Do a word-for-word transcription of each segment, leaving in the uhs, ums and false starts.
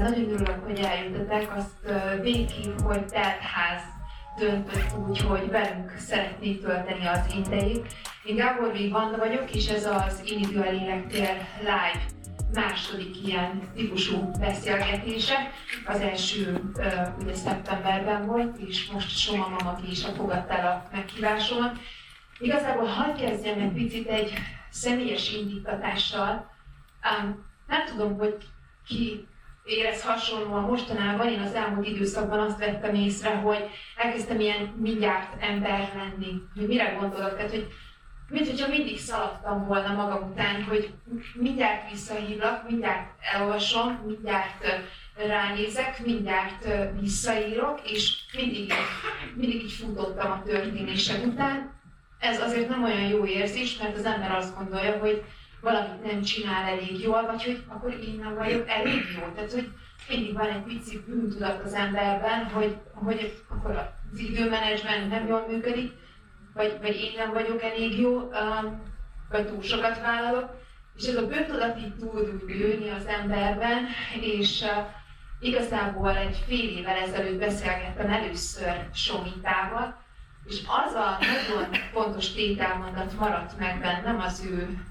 nagyon örülök, hogy eljutottak, azt végig, hogy teltház döntött úgy, hogy velünk szeretnék tölteni az idejét. Én Gábor Vigvári Anna vagyok, és ez az Individuál Élektér Live második ilyen típusú beszélgetése. Az első ugye szeptemberben volt, és most Soma Mamagésa fogadta el a meghívásomat. Igazából hadd kezdjem egy picit egy személyes indítatással. Um, nem tudom, hogy ki érez hasonlóan mostanában, én az elmúlt időszakban azt vettem észre, hogy elkezdtem ilyen mindjárt ember lenni. Hogy mire gondolok? Tehát, hogy mint hogyha mindig szaladtam volna magam után, hogy mindjárt visszahívlak, mindjárt elolvasom, mindjárt ránézek, mindjárt visszaírok, és mindig, mindig így futottam a történések után. Ez azért nem olyan jó érzés, mert az ember azt gondolja, hogy valamit nem csinál elég jól, vagy hogy akkor én nem vagyok elég jó. Tehát, hogy mindig van egy pici bűntudat az emberben, hogy, hogy akkor az időmenedzsment nem jól működik, vagy, vagy én nem vagyok elég jó, vagy túl sokat vállalok. És ez a bűntudat így tud ülni az emberben, és igazából egy fél évvel ezelőtt beszélgettem először Somitával, és az a nagyon fontos tételmondat maradt meg bennem az ő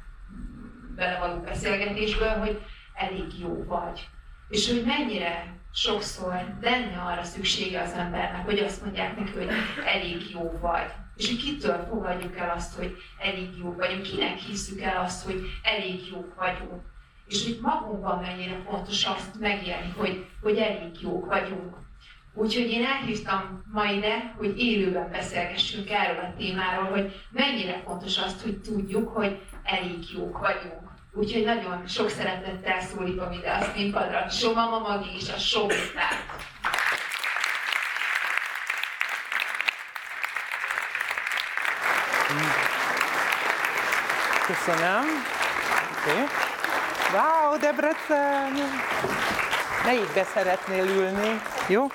vele való beszélgetésből, hogy elég jó vagy. És hogy mennyire sokszor lenne arra szüksége az embernek, hogy azt mondják neki, hogy elég jó vagy. És hogy kitől fogadjuk el azt, hogy elég jó vagyunk, kinek hiszük el azt, hogy elég jók vagyunk. És hogy magunkban mennyire fontos azt megélni, hogy, hogy elég jók vagyunk. Úgyhogy én elhívtam ma ide, hogy élőben beszélgessünk erről a témáról, hogy mennyire fontos azt, hogy tudjuk, hogy elég jók vagyunk. Úgyhogy nagyon sok szeretettel szólítom ide a színpadra Soma Mamagésa és a Somitát. Köszönöm. Okay. Wow, Debrecen! Ne így be szeretnél ülni, jó?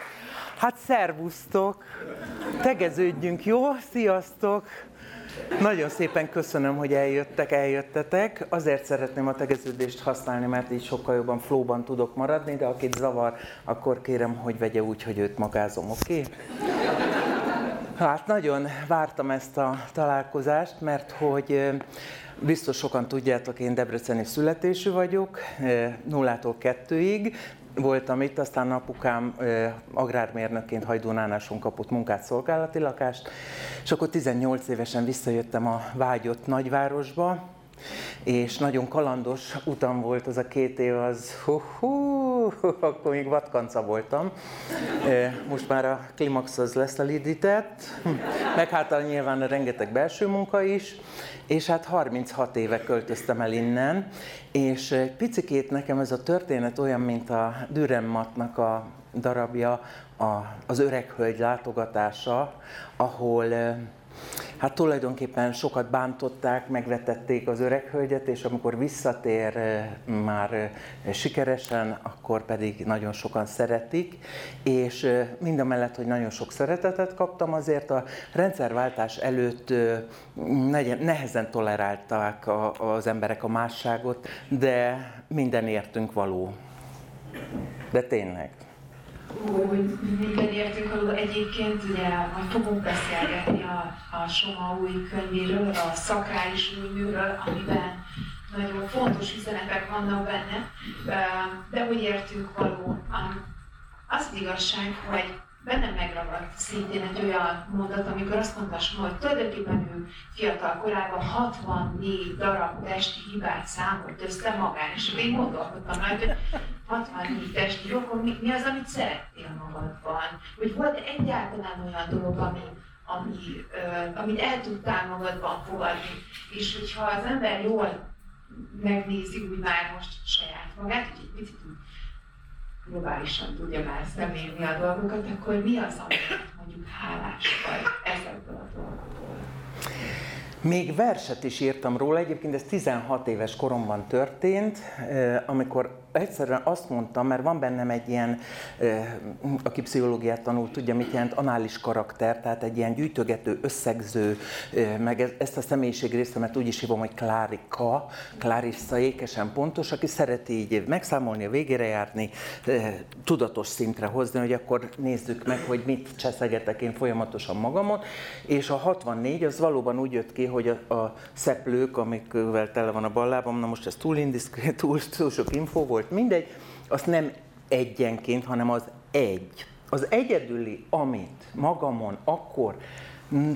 Hát szervusztok, tegeződjünk, jó? Sziasztok! Nagyon szépen köszönöm, hogy eljöttek, eljöttetek. Azért szeretném a tegeződést használni, mert így sokkal jobban flóban tudok maradni, de akit zavar, akkor kérem, hogy vegye úgy, hogy őt magázom, oké? Okay? Hát nagyon vártam ezt a találkozást, mert hogy biztos sokan tudjátok, én debreceni születésű vagyok, nullától kettőig. Voltam itt, aztán apukám agrármérnökként Hajdúnánáson kapott munkát, szolgálati lakást, és akkor tizennyolc évesen visszajöttem a vágyott nagyvárosba, és nagyon kalandos utam volt az a két év, az hú, hú, akkor még vadkanca voltam. Most már a klimaxhoz leszelídített, meg hát nyilván rengeteg belső munka is, és hát harminchat éve költöztem el innen, és picikét nekem ez a történet olyan, mint a Dürrenmattnak a darabja, a, az Öreg Hölgy látogatása, ahol hát tulajdonképpen sokat bántották, megvetették az öreg hölgyet, és amikor visszatér már sikeresen, akkor pedig nagyon sokan szeretik. És mindamellett, hogy nagyon sok szeretetet kaptam, azért a rendszerváltás előtt nehezen tolerálták az emberek a másságot, de minden értünk való. De tényleg. Úgy minden értünk való. Egyébként ugye majd fogunk beszélgetni a, a Soma új könyvéről, a Szakrális új nőről, amiben nagyon fontos üzenetek vannak benne, de úgy értünk való. Az igazság, hogy bennem megragadt szintén egy olyan mondat, amikor azt mondta, hogy tulajdonképpen ő fiatal korában hatvannégy darab testi hibát számolt össze magán, és én gondolkodtam rá, hogy hatvannégy testi, akkor mi, mi az, amit szerettél magadban? Hogy volt egyáltalán olyan dolog, ami, ami, ö, amit el tudtál magadban fogadni, és hogyha az ember jól megnézi úgy már most saját magát, hogy egy picit úgy globálisan tudja már szemlélni a dolgokat, akkor mi az, amit mondjuk hálás vagy ezekből a dolgokból? Még verset is írtam róla, egyébként ez tizenhat éves koromban történt, amikor egyszerűen azt mondtam, mert van bennem egy ilyen, aki pszichológiát tanult, tudja mit jelent, anális karakter, tehát egy ilyen gyűjtögető, összegző, meg ezt a személyiségrésztemet úgy is hívom, hogy Klárika, Klárissa ékesen pontos, aki szereti így megszámolni, a végére járni, tudatos szintre hozni, hogy akkor nézzük meg, hogy mit cseszegetek én folyamatosan magamon. És a hatvannégy az valóban úgy jött ki, hogy a, a szeplők, amikvel tele van a bal lábam, na most ez túl indiszkrét, túl, túl sok infó volt, mindegy, azt nem egyenként, hanem az egy. Az egyedüli, amit magamon akkor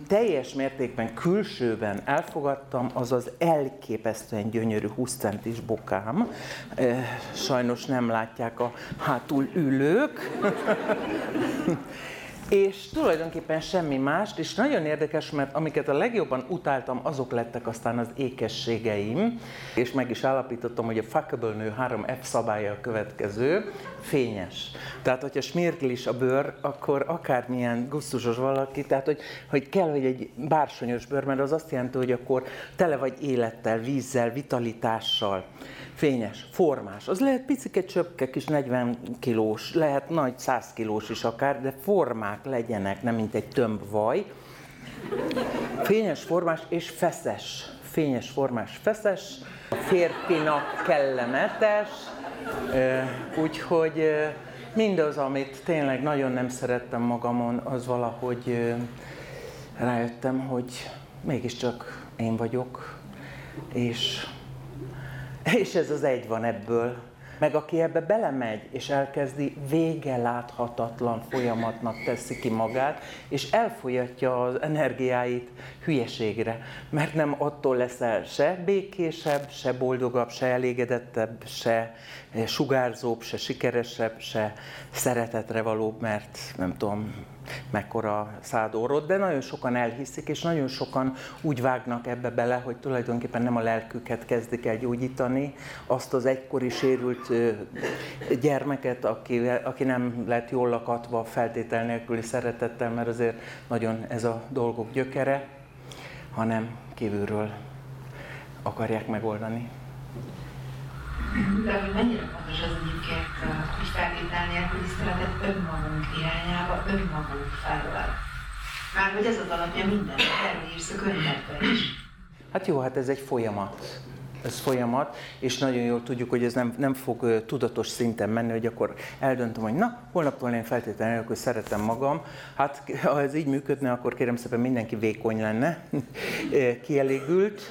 teljes mértékben külsőben elfogadtam, az az elképesztően gyönyörű húsz centis bokám. Sajnos nem látják a hátul ülők. És tulajdonképpen semmi mást, és nagyon érdekes, mert amiket a legjobban utáltam, azok lettek aztán az ékességeim, és meg is állapítottam, hogy a fuckable nő három F szabálya a következő, fényes. Tehát, hogyha smirklis a bőr, akkor akármilyen gusztusos valaki, tehát, hogy, hogy kell, hogy egy bársonyos bőr, mert az azt jelenti, hogy akkor tele vagy élettel, vízzel, vitalitással. Fényes, formás, az lehet picike csöpke, kis negyven kilós, lehet nagy száz kilós is akár, de formák legyenek, nem mint egy tömb vaj. Fényes, formás és feszes. Fényes, formás, feszes, a férfinak kellemetes, úgyhogy mindaz, amit tényleg nagyon nem szerettem magamon, az valahogy rájöttem, hogy mégiscsak én vagyok, és... És ez az egy van ebből. Meg aki ebbe belemegy és elkezdi, vége láthatatlan folyamatnak teszi ki magát, és elfolyatja az energiáit hülyeségre. Mert nem attól leszel se békésebb, se boldogabb, se elégedettebb, se sugárzóbb, se sikeresebb, se szeretetre valóbb, mert nem tudom mekkora szádorrod, de nagyon sokan elhiszik, és nagyon sokan úgy vágnak ebbe bele, hogy tulajdonképpen nem a lelküket kezdik el gyógyítani, azt az egykori sérült gyermeket, aki, aki nem lett jól lakatva feltétel nélküli szeretettel, mert azért nagyon ez a dolgok gyökere, hanem kívülről akarják megoldani. De hogy mennyire fontos az egyébként, hogy feltétel nélküli szeretet önmagunk irányába, önmagunk felől. Már hogy ez az alapja minden, erről írsz a könyvedben is. Hát jó, hát ez egy folyamat. Ez folyamat, és nagyon jól tudjuk, hogy ez nem, nem fog tudatos szinten menni, hogy akkor eldöntöm, hogy na, holnaptól én feltétlenül akkor szeretem magam. Hát, ha ez így működne, akkor kérem szépen mindenki vékony lenne, kielégült,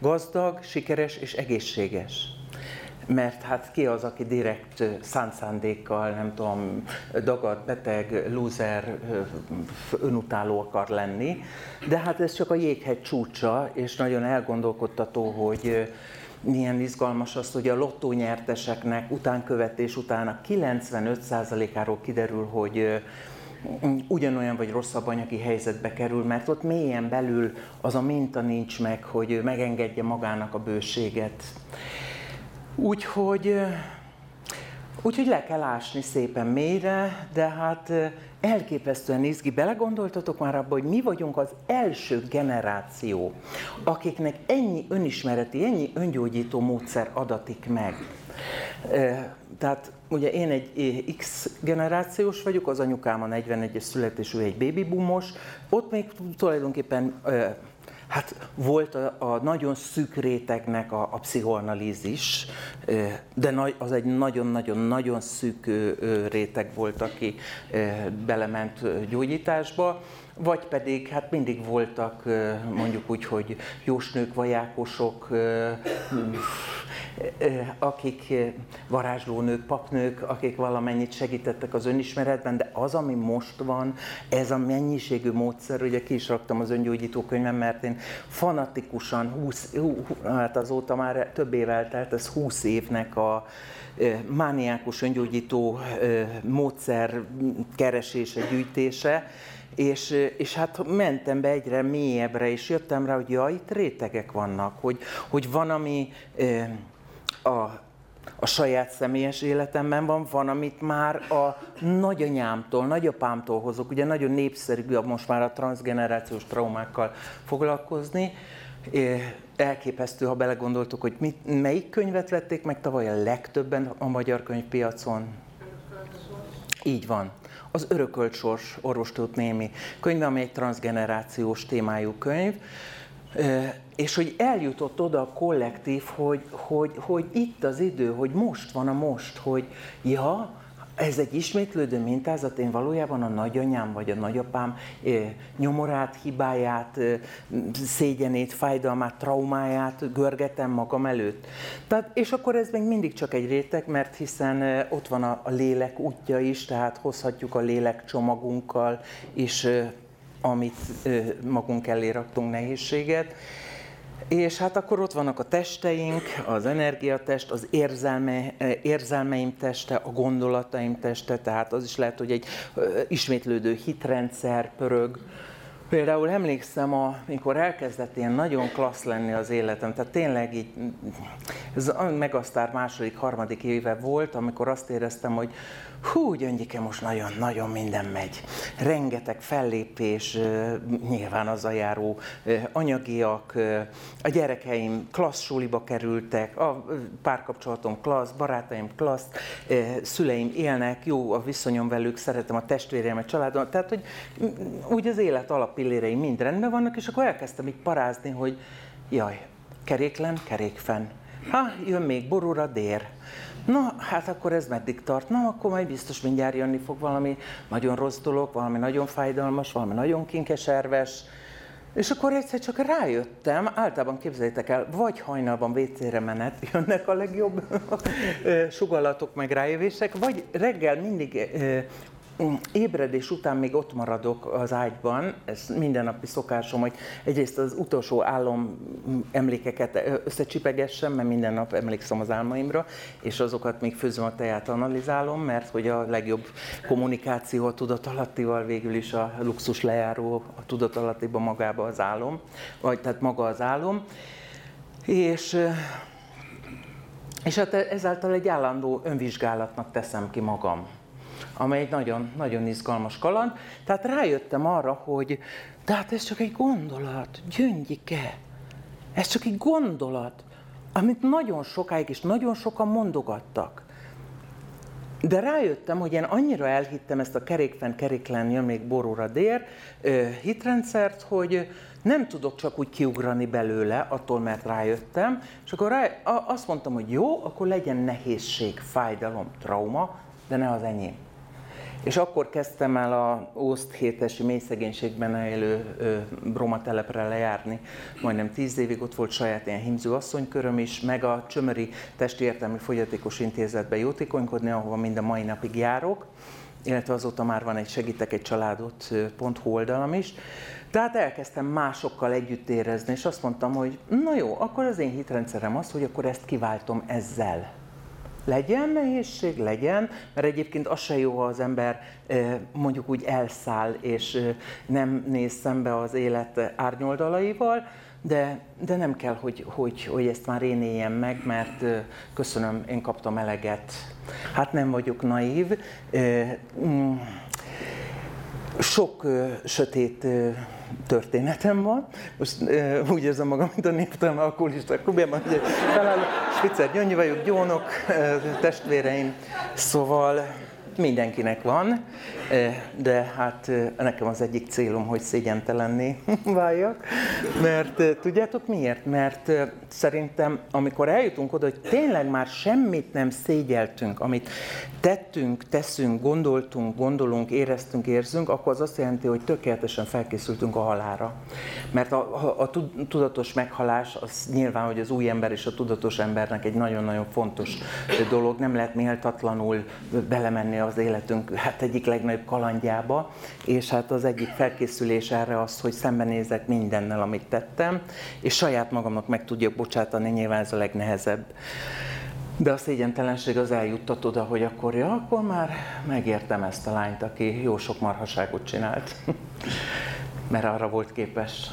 gazdag, sikeres és egészséges. Mert hát ki az, aki direkt szántszándékkal, nem tudom, dagadt, beteg, lúzer, önutáló akar lenni. De hát ez csak a jéghegy csúcsa, és nagyon elgondolkodtató, hogy milyen izgalmas az, hogy a lottónyerteseknek utánkövetés után a kilencvenöt százalékáról kiderül, hogy ugyanolyan vagy rosszabb anyagi helyzetbe kerül, mert ott mélyen belül az a minta nincs meg, hogy megengedje magának a bőséget. Úgyhogy, úgyhogy le kell ásni szépen mélyre, de hát elképesztően izgi. Belegondoltatok már abba, hogy mi vagyunk az első generáció, akiknek ennyi önismereti, ennyi öngyógyító módszer adatik meg. Tehát ugye én egy X generációs vagyok, az anyukám a negyvenegyes születésű, egy babyboomos, ott még tulajdonképpen... Hát volt a, a nagyon szűk rétegnek a, a pszichoanalízis, de az egy nagyon-nagyon-nagyon szűk réteg volt, aki belement gyógyításba, vagy pedig hát mindig voltak mondjuk úgy, hogy jósnők, vajákosok, akik varázslónők, papnők, akik valamennyit segítettek az önismeretben, de az, ami most van, ez a mennyiségű módszer, ugye ki is raktam az öngyógyító könyvem, mert én fanatikusan, húsz, hát azóta már több év eltelt, ez húsz évnek a mániákus öngyógyító módszer keresése, gyűjtése, És, és hát mentem be egyre mélyebbre, és jöttem rá, hogy jaj, itt rétegek vannak, hogy, hogy van, ami a, a saját személyes életemben van, van, amit már a nagyanyámtól, nagyapámtól hozok. Ugye nagyon népszerű most már a transzgenerációs traumákkal foglalkozni, Elképesztő, ha belegondoltuk, hogy mit, melyik könyvet vették meg tavaly a legtöbben a magyar könyvpiacon. Így van. Az Örökölt sors, Orvos Tóth Némi könyve, ami egy transzgenerációs témájú könyv. És hogy eljutott oda a kollektív, hogy, hogy, hogy itt az idő, hogy most van a most, hogy ja, ez egy ismétlődő mintázat, én valójában a nagyanyám vagy a nagyapám nyomorát, hibáját, szégyenét, fájdalmát, traumáját görgetem magam előtt. Tehát, és akkor ez még mindig csak egy réteg, mert hiszen ott van a lélek útja is, tehát hozhatjuk a lélek csomagunkkal is, amit magunk elé raktunk, nehézséget. És hát akkor ott vannak a testeink, az energiatest, az érzelme, érzelmeim teste, a gondolataim teste, tehát az is lehet, hogy egy ismétlődő hitrendszer pörög. Például emlékszem, amikor elkezdett ilyen nagyon klassz lenni az életem, tehát tényleg így, ez a Megasztár második, harmadik éve volt, amikor azt éreztem, hogy hú, Gyöngyike, most nagyon-nagyon minden megy. Rengeteg fellépés, nyilván az a járó anyagiak, a gyerekeim klassz suliba kerültek, a párkapcsolatom klassz, barátaim klassz, szüleim élnek, jó a viszonyom velük, szeretem a testvéreimet, családomat, tehát hogy úgy az élet alappillérei mind rendben vannak, és akkor elkezdtem így parázni, hogy jaj, keréklen, kerékfenn. Ha, jön még borúra dér. Na, hát akkor ez meddig tart? Na, akkor majd biztos mindjárt jönni fog valami nagyon rossz dolog, valami nagyon fájdalmas, valami nagyon kinkeserves. És akkor egyszer csak rájöttem, általában képzeljétek el, vagy hajnalban vécére menet jönnek a legjobb sugallatok meg rájövések, vagy reggel mindig ébredés után még ott maradok az ágyban, ez mindennapi szokásom, hogy egyrészt az utolsó álom emlékeket összecsipegessem, mert minden nap emlékszem az álmaimra, és azokat még főzöm a teját, analizálom, mert hogy a legjobb kommunikáció a tudatalattival végül is a luxus lejáró, a tudatalattiban magába az álom, vagy tehát maga az álom. És és hát ezáltal egy állandó önvizsgálatnak teszem ki magam, amely egy nagyon, nagyon izgalmas kaland. Tehát rájöttem arra, hogy tehát ez csak egy gondolat, Gyöngyike, ez csak egy gondolat, amit nagyon sokáig és nagyon sokan mondogattak. De rájöttem, hogy én annyira elhittem ezt a kerékfenn, keréklen, jön még borúra dér hitrendszert, hogy nem tudok csak úgy kiugrani belőle, attól, mert rájöttem. És akkor rá, azt mondtam, hogy jó, akkor legyen nehézség, fájdalom, trauma, de ne az enyém. És akkor kezdtem el az Ószt hétesi mélyszegénységben élő Bromatelepre lejárni. Majdnem tíz évig ott volt saját ilyen hímző asszonyköröm is, meg a Csömöri Testi Értelmi Fogyatékos Intézetben jótékonykodni, ahova mind a mai napig járok, illetve azóta már van egy Segítek egy családot.hu oldalam is. Tehát elkezdtem másokkal együtt érezni, és azt mondtam, hogy na jó, akkor az én hitrendszerem az, hogy akkor ezt kiváltom ezzel. Legyen nehézség, legyen, mert egyébként az se jó, ha az ember mondjuk úgy elszáll, és nem néz szembe az élet árnyoldalaival, de, de nem kell, hogy, hogy, hogy ezt már én éljem meg, mert köszönöm, én kaptam eleget. Hát nem vagyok naív. Sok sötét történetem van. Most uh, úgy érzem magam, mint a néptelen alkoholista klubjában, hogy felállok. Spitzer Jönnyi vagyok, gyónok, uh, testvéreim. Szóval mindenkinek van, uh, de hát uh, nekem az egyik célom, hogy szégyentelenné váljak. Mert uh, tudjátok miért? Mert uh, szerintem, amikor eljutunk oda, hogy tényleg már semmit nem szégyeltünk, amit tettünk, teszünk, gondoltunk, gondolunk, éreztünk, érzünk, akkor az azt jelenti, hogy tökéletesen felkészültünk a halálra. Mert a, a, a tudatos meghalás, az nyilván, hogy az új ember és a tudatos embernek egy nagyon-nagyon fontos dolog, nem lehet méltatlanul belemenni az életünk hát egyik legnagyobb kalandjába, és hát az egyik felkészülés erre az, hogy szembenézek mindennel, amit tettem, és saját magamnak meg tudjak bocsátani, nyilván ez a legnehezebb. De a szégyentelenség az eljuttat oda, hogy akkor, ja, akkor már megértem ezt a lányt, aki jó sok marhaságot csinált, mert arra volt képes.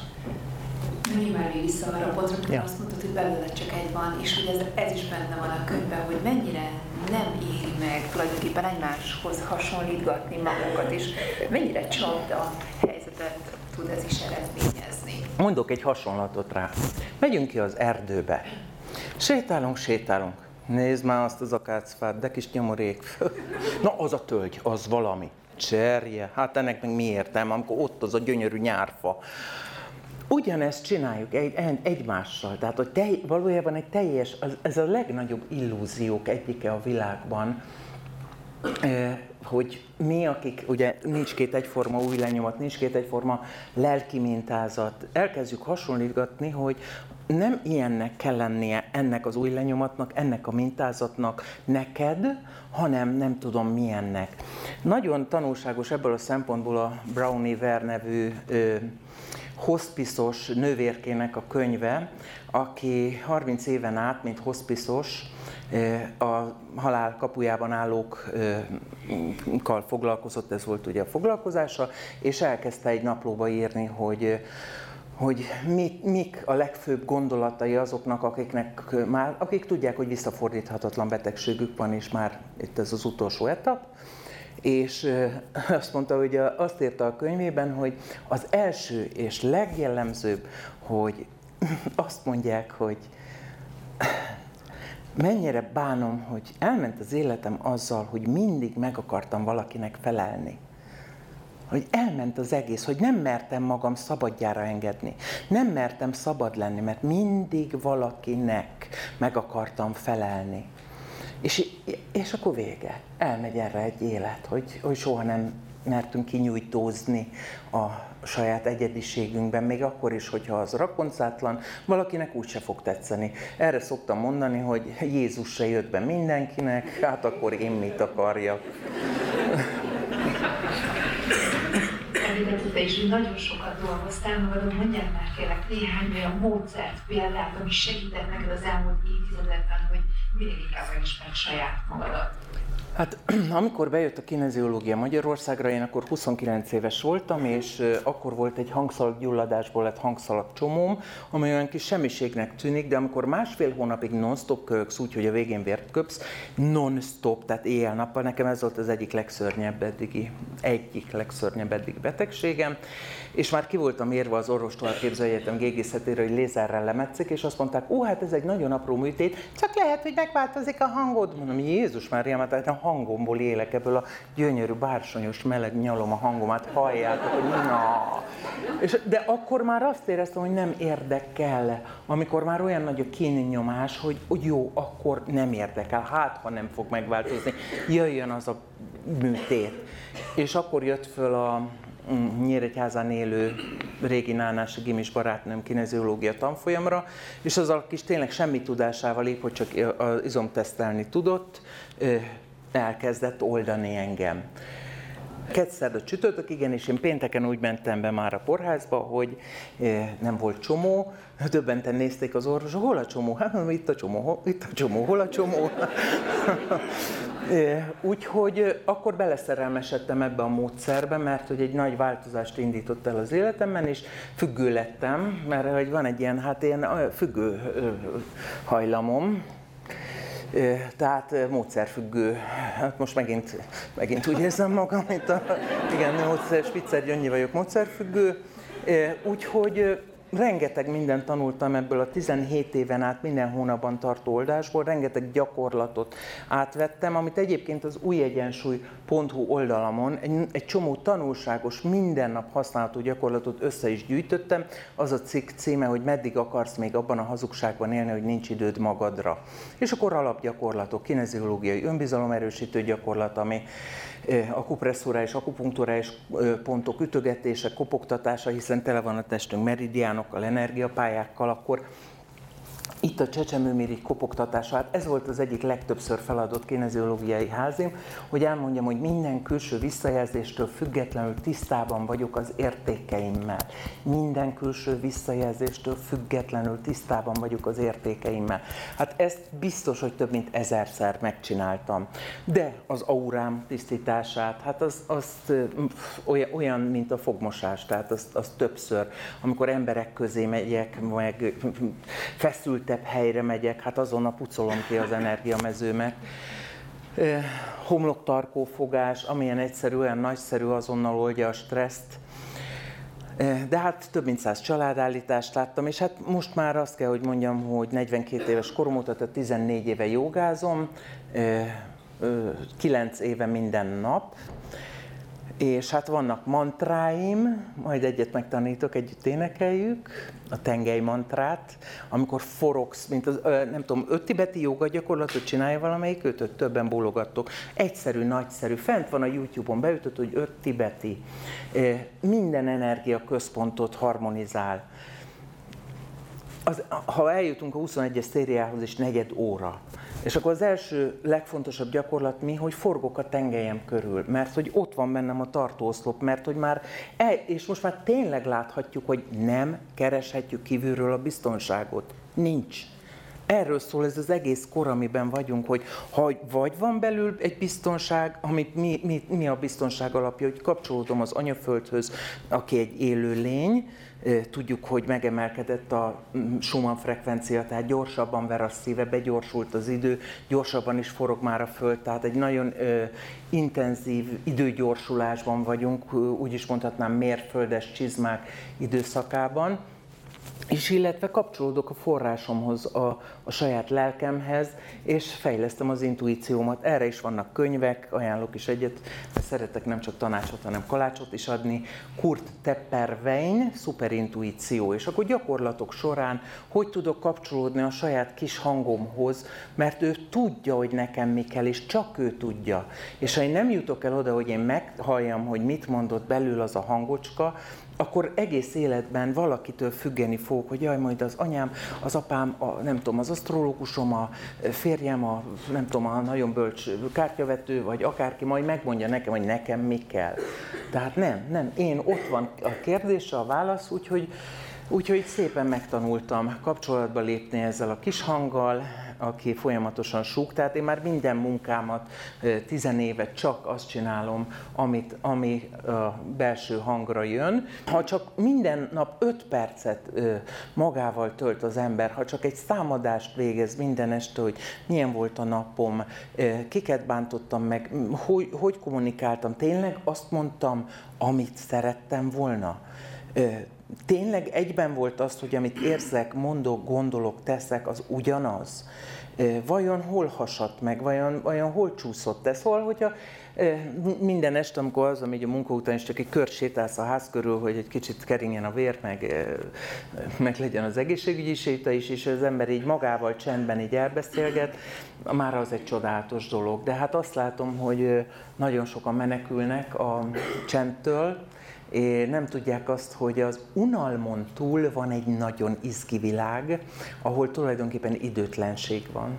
Nyilván vissza arra a pontra, hogy ja. Azt mondtad, hogy belőle csak egy van, és hogy ez, ez is benne van a könyvben, hogy mennyire nem éri meg tulajdonképpen egymáshoz hasonlítgatni magunkat, és mennyire csapda helyzetet tud ez is eredményezni. Mondok egy hasonlatot rá. Megyünk ki az erdőbe. Sétálunk, sétálunk. Nézd már azt az akácfát, de kis nyomorék. Na, az a tölgy, az valami. Cserje, hát ennek meg mi értelme, amikor ott az a gyönyörű nyárfa. Ugyanezt csináljuk egy, egy, egymással, tehát hogy te, valójában egy teljes, az, ez a legnagyobb illúziók egyike a világban, hogy mi, akik, ugye nincs két egyforma új lenyomat, nincs két egyforma lelki mintázat, elkezdjük hasonlítgatni, hogy nem ilyennek kell lennie ennek az új lenyomatnak, ennek a mintázatnak neked, hanem nem tudom milyennek. Nagyon tanulságos ebből a szempontból a Brownie Ver nevű ö, hospiszos nővérkének a könyve, aki harminc éven át, mint hospiszos, a halál kapujában állókkal foglalkozott, ez volt ugye a foglalkozása, és elkezdte egy naplóba írni, hogy, hogy mit, mik a legfőbb gondolatai azoknak, akiknek már, akik tudják, hogy visszafordíthatatlan betegségük van, és már itt ez az utolsó etap. És azt mondta, hogy azt írta a könyvében, hogy az első és legjellemzőbb, hogy azt mondják, hogy mennyire bánom, hogy elment az életem azzal, hogy mindig meg akartam valakinek felelni. Hogy elment az egész, hogy nem mertem magam szabadjára engedni. Nem mertem szabad lenni, mert mindig valakinek meg akartam felelni. És, és akkor vége. Elmegy erre egy élet, hogy, hogy soha nem mertünk kinyújtózni a saját egyediségünkben, még akkor is, hogyha az rakoncátlan, valakinek úgyse fog tetszeni. Erre szoktam mondani, hogy Jézus se jött be mindenkinek, hát akkor én mit akarjak. Te is nagyon sokat dolgoztál magadon, mondjál már kérlek néhány olyan módszert, példát, ami segített neked az elmúlt évtizedekben, hogy minél inkább megismerd saját magadat. Hát amikor bejött a kineziológia Magyarországra, én akkor huszonkilenc éves voltam, és akkor volt egy hangszalaggyulladásból lett hangszalagcsomóm, ami olyan kis semmiségnek tűnik, de amikor másfél hónapig non-stop köksz, úgyhogy a végén vért köpsz, non-stop, tehát éjjel-nappal, nekem ez volt az egyik legszörnyebb eddigi, egyik legszörnyebb eddigi betegségem, és már ki voltam érve az orvostudományegyetem egyetem gégészetére, hogy lézerrel lemetszik, és azt mondták, ó, hát ez egy nagyon apró műtét, csak lehet, hogy megváltozik a hangod. Mondom, Jézus Mária, mert a hangomból élek, ebből a gyönyörű, bársonyos, meleg nyalom a hangomát, halljátok, hogy na. És, de akkor már azt éreztem, hogy nem érdekel, amikor már olyan nagy a kínnyomás, hogy jó, akkor nem érdekel, hát ha nem fog megváltozni, jöjjön az a műtét. És akkor jött föl a Nyíregyházán élő régi nánási gimis barátnőm kineziológia tanfolyamra, és az a kis tényleg semmi tudásával épp, hogy csak az izomtesztelni tudott, elkezdett oldani engem. Kettszerda csütörtök, igen, és én pénteken úgy mentem be már a kórházba, hogy nem volt csomó, döbbenten nézték az orvos, hol a csomó? Hát itt a csomó, itt a csomó, hol a csomó? Úgyhogy akkor beleszerelmesedtem ebbe a módszerbe, mert hogy egy nagy változást indított el az életemben, és függő lettem, mert hogy van egy ilyen, hát ilyen függő hajlamom, tehát módszerfüggő. Hát most megint, megint úgy érzem magam, mint a igen, Spitzer Jönnyi vagyok, módszerfüggő. Úgyhogy rengeteg mindent tanultam ebből a tizenhét éven át minden hónapban tartó oldásból, rengeteg gyakorlatot átvettem, amit egyébként az új egyensúly pont hu oldalamon egy, egy csomó tanulságos, minden nap használható gyakorlatot össze is gyűjtöttem. Az a cikk címe, hogy meddig akarsz még abban a hazugságban élni, hogy nincs időd magadra. És akkor alapgyakorlatok, kineziológiai önbizalomerősítő gyakorlat, ami akupresszúra és akupunktúra és pontok ütögetése, kopogtatása, hiszen tele van a testünk meridiánokkal, energiapályákkal, akkor itt a csecsemőmirigy kopogtatása, hát ez volt az egyik legtöbbször feladott kineziológiai házim, hogy elmondjam, hogy minden külső visszajelzéstől függetlenül tisztában vagyok az értékeimmel. Minden külső visszajelzéstől függetlenül tisztában vagyok az értékeimmel. Hát ezt biztos, hogy több mint ezerszer megcsináltam. De az aurám tisztítását, hát az, azt olyan, mint a fogmosás, tehát az, az többször, amikor emberek közé megyek, meg feszültem, helyre megyek, hát azonnal pucolom ki az energiamezőmet. Homloktarkófogás, amilyen egyszerű, olyan nagyszerű, azonnal oldja a stresszt. De hát több mint száz családállítást láttam, és hát most már azt kell, hogy mondjam, hogy negyvenkét éves korom óta, tehát tizennégy éve jogázom, kilenc éve minden nap, és hát vannak mantráim, majd egyet megtanítok, együtt énekeljük, a tengely mantrát, amikor forogsz, mint az, nem tudom, öt tibeti joga gyakorlatot csinálja valamelyik, ötöt többen bólogattok. Egyszerű, nagyszerű, fent van a YouTube-on, beütött, hogy öt tibeti. Minden energia központot harmonizál. Az, ha eljutunk a huszonegyes szériához is negyed óra, és akkor az első legfontosabb gyakorlat mi, hogy forgok a tengelyem körül, mert hogy ott van bennem a tartóoszlop, mert hogy már, el, és most már tényleg láthatjuk, hogy nem kereshetjük kívülről a biztonságot. Nincs. Erről szól ez az egész kor, amiben vagyunk, hogy ha vagy van belül egy biztonság, amit mi, mi, mi a biztonság alapja, hogy kapcsolódom az anyaföldhöz, aki egy élő lény, tudjuk, hogy megemelkedett a Schumann frekvencia, tehát gyorsabban ver a szíve, begyorsult az idő, gyorsabban is forog már a föld, tehát egy nagyon ö, intenzív időgyorsulásban vagyunk, úgy is mondhatnám mérföldes csizmák időszakában. És illetve kapcsolódok a forrásomhoz, a, a saját lelkemhez, és fejlesztem az intuíciómat. Erre is vannak könyvek, ajánlok is egyet, szeretek nem csak tanácsot, hanem kalácsot is adni. Kurt Tepperwein, szuperintuíció. És akkor gyakorlatok során, hogy tudok kapcsolódni a saját kis hangomhoz, mert ő tudja, hogy nekem mi kell, és csak ő tudja. És ha én nem jutok el oda, hogy én meghalljam, hogy mit mondott belül az a hangocska, akkor egész életben valakitől függeni fogok, hogy jaj, majd az anyám, az apám, a, nem tudom, az asztrológusom, a férjem, a, nem tudom, a nagyon bölcs kártyavető, vagy akárki majd megmondja nekem, hogy nekem mi kell. Tehát nem, nem, én ott van a kérdése, a válasz, úgyhogy, úgyhogy szépen megtanultam kapcsolatba lépni ezzel a kis hanggal, aki folyamatosan súg, tehát én már minden munkámat tizen éve csak azt csinálom, amit, ami a belső hangra jön. Ha csak minden nap öt percet magával tölt az ember, ha csak egy számadást végez minden este, hogy milyen volt a napom, kiket bántottam meg, hogy, hogy kommunikáltam, tényleg azt mondtam, amit szerettem volna. Tényleg egyben volt az, hogy amit érzek, mondok, gondolok, teszek, az ugyanaz. Vajon hol hasadt meg, vajon, vajon hol csúszott ez? Hol, hogyha minden este, amikor az, amíg a munka után is csak egy kört sétálsz a ház körül, hogy egy kicsit keringjen a vér, meg, meg legyen az egészségügyi séta is, és az ember így magával csendben így elbeszélget, már az egy csodálatos dolog. De hát azt látom, hogy nagyon sokan menekülnek a csendtől, és nem tudják azt, hogy az unalmon túl van egy nagyon izgi világ, ahol tulajdonképpen időtlenség van.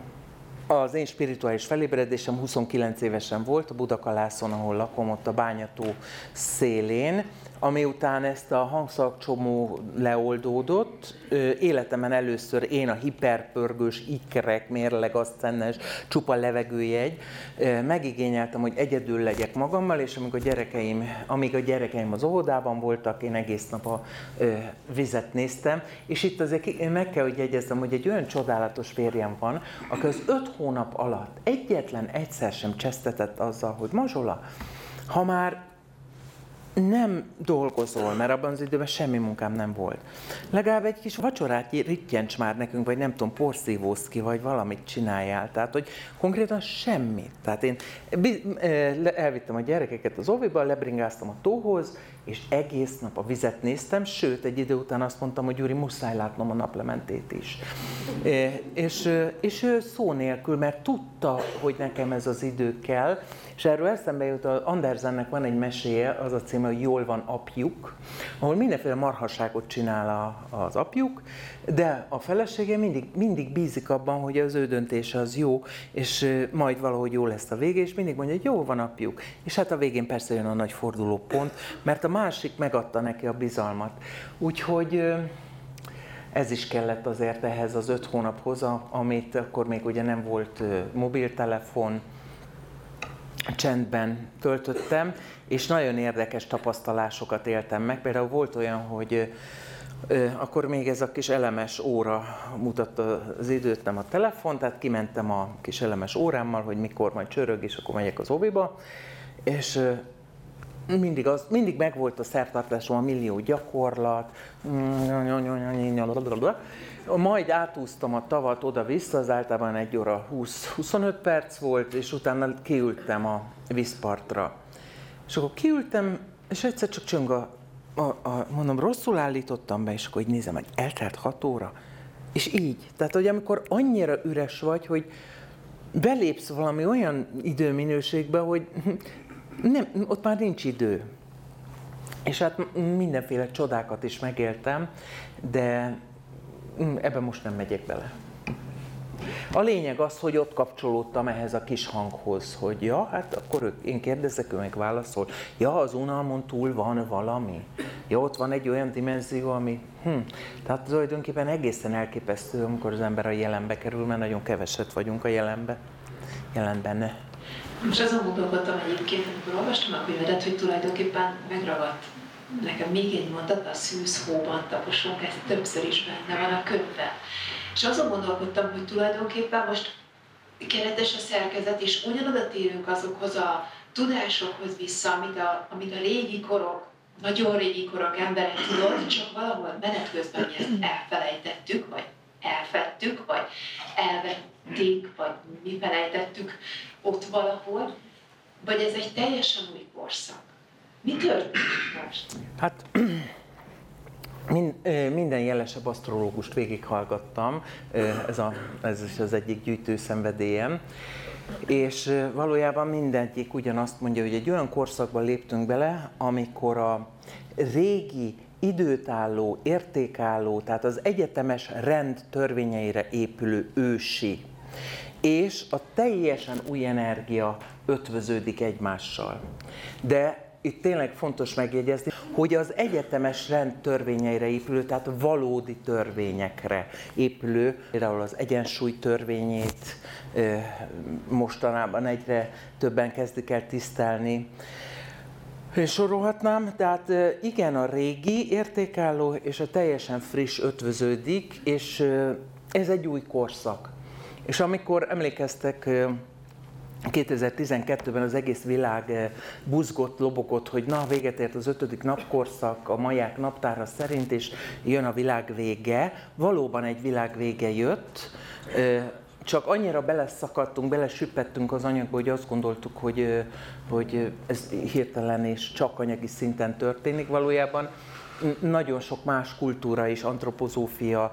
Az én spirituális felébredésem huszonkilenc évesen volt a Budakalászon, ahol lakom, ott a bányató szélén, amiután ezt a hangszakcsomó leoldódott, életemben először én a hiperpörgős, ikrek, mérleg, aszcennens, csupa levegőjegy, megigényeltem, hogy egyedül legyek magammal, és amíg a gyerekeim, amíg a gyerekeim az óvodában voltak, én egész nap a vizet néztem, és itt azért meg kell, hogy jegyezzem, hogy egy olyan csodálatos férjem van, aki az öt hónap alatt egyetlen egyszer sem csesztetett azzal, hogy Mazsola, ha már nem dolgozol, mert abban az időben semmi munkám nem volt. Legalább egy kis vacsorát rittyents már nekünk, vagy nem tudom, porszívózz ki, vagy valamit csináljál. Tehát, hogy konkrétan semmit. Tehát én elvittem a gyerekeket az óviba, lebringáztam a tóhoz, és egész nap a vizet néztem, sőt, egy idő után azt mondtam, hogy Gyuri, muszáj látnom a naplementét is. És, és ő szó nélkül, mert tudta, hogy nekem ez az idő kell, és erről eszembe jut, az Andersennek van egy meséje, az a címe, hogy Jól van apjuk, ahol mindenféle marhaságot csinál a, az apjuk, de a felesége mindig, mindig bízik abban, hogy az ő döntése az jó, és majd valahogy jó lesz a vége, és mindig mondja, hogy jól van apjuk. És hát a végén persze jön a nagy fordulópont, mert a másik megadta neki a bizalmat. Úgyhogy ez is kellett azért ehhez az öt hónaphoz, amit akkor még ugye nem volt mobiltelefon, csendben töltöttem, és nagyon érdekes tapasztalásokat éltem meg. Például volt olyan, hogy ö, akkor még ez a kis elemes óra mutatta az időt, nem a telefon, tehát kimentem a kis elemes órámmal, hogy mikor majd csörög, és akkor megyek az óviba, és ö, Mindig, az, mindig megvolt a szertartásom a millió gyakorlat, majd átúztam a tavat oda-vissza, az általában egy óra húsz-huszonöt perc volt, és utána kiültem a vízpartra. És akkor kiültem, és egyszer csak csöng a, a, a mondom, rosszul állítottam be, és akkor így nézem, hogy eltelt hat óra, és így. Tehát, hogy amikor annyira üres vagy, hogy belépsz valami olyan időminőségbe, hogy nem, ott már nincs idő. És hát mindenféle csodákat is megéltem, de ebben most nem megyek bele. A lényeg az, hogy ott kapcsolódtam ehhez a kis hanghoz, hogy ja, hát akkor ő, én kérdezek, ő meg válaszol. Ja, az unalmon túl van valami. Ja, ott van egy olyan dimenzió, ami... Hm. Tehát tulajdonképpen egészen elképesztő, amikor az ember a jelenbe kerül, mert nagyon keveset vagyunk a jelenbe. Jelenben ne. Most azon gondolkodtam egyébként, amikor olvastam a könyvedet, hogy tulajdonképpen megragadt. Nekem még egy mondat, a szűz hóban taposunk, ez többször is benne van a könyvben. És azon gondolkodtam, hogy tulajdonképpen most keretes a szerkezet, és ugyanoda térünk azokhoz a tudásokhoz vissza, amit a, amit a régi korok, nagyon régi korok emberek tudott, csak valahol menet közben mi ezt elfelejtettük, vagy elfettük, vagy elvették, vagy mi felejtettük ott valahol, vagy ez egy teljesen új korszak. Mi történik most? Hát minden jelesebb asztrológust végighallgattam, ez, a, ez is az egyik gyűjtőszenvedélyem, és valójában mindegyik ugyanazt mondja, hogy egy olyan korszakban léptünk bele, amikor a régi, időtálló, értékálló, tehát az egyetemes rend törvényeire épülő ősi, és a teljesen új energia ötvöződik egymással. De itt tényleg fontos megjegyezni, hogy az egyetemes rend törvényeire épülő, tehát valódi törvényekre épülő, például az egyensúly törvényét mostanában egyre többen kezdik el tisztelni. Sorolhatnám, tehát igen, a régi értékálló és a teljesen friss ötvöződik, és ez egy új korszak. És amikor emlékeztek, kétezer-tizenkettőben az egész világ buzgott, lobogott, hogy na, véget ért az ötödik napkorszak a maják naptára szerint, és jön a világ vége. Valóban egy világ vége jött, csak annyira beleszakadtunk, belesüppettünk az anyagba, hogy azt gondoltuk, hogy, hogy ez hirtelen és csak anyagi szinten történik valójában. Nagyon sok más kultúra is, antropozófia,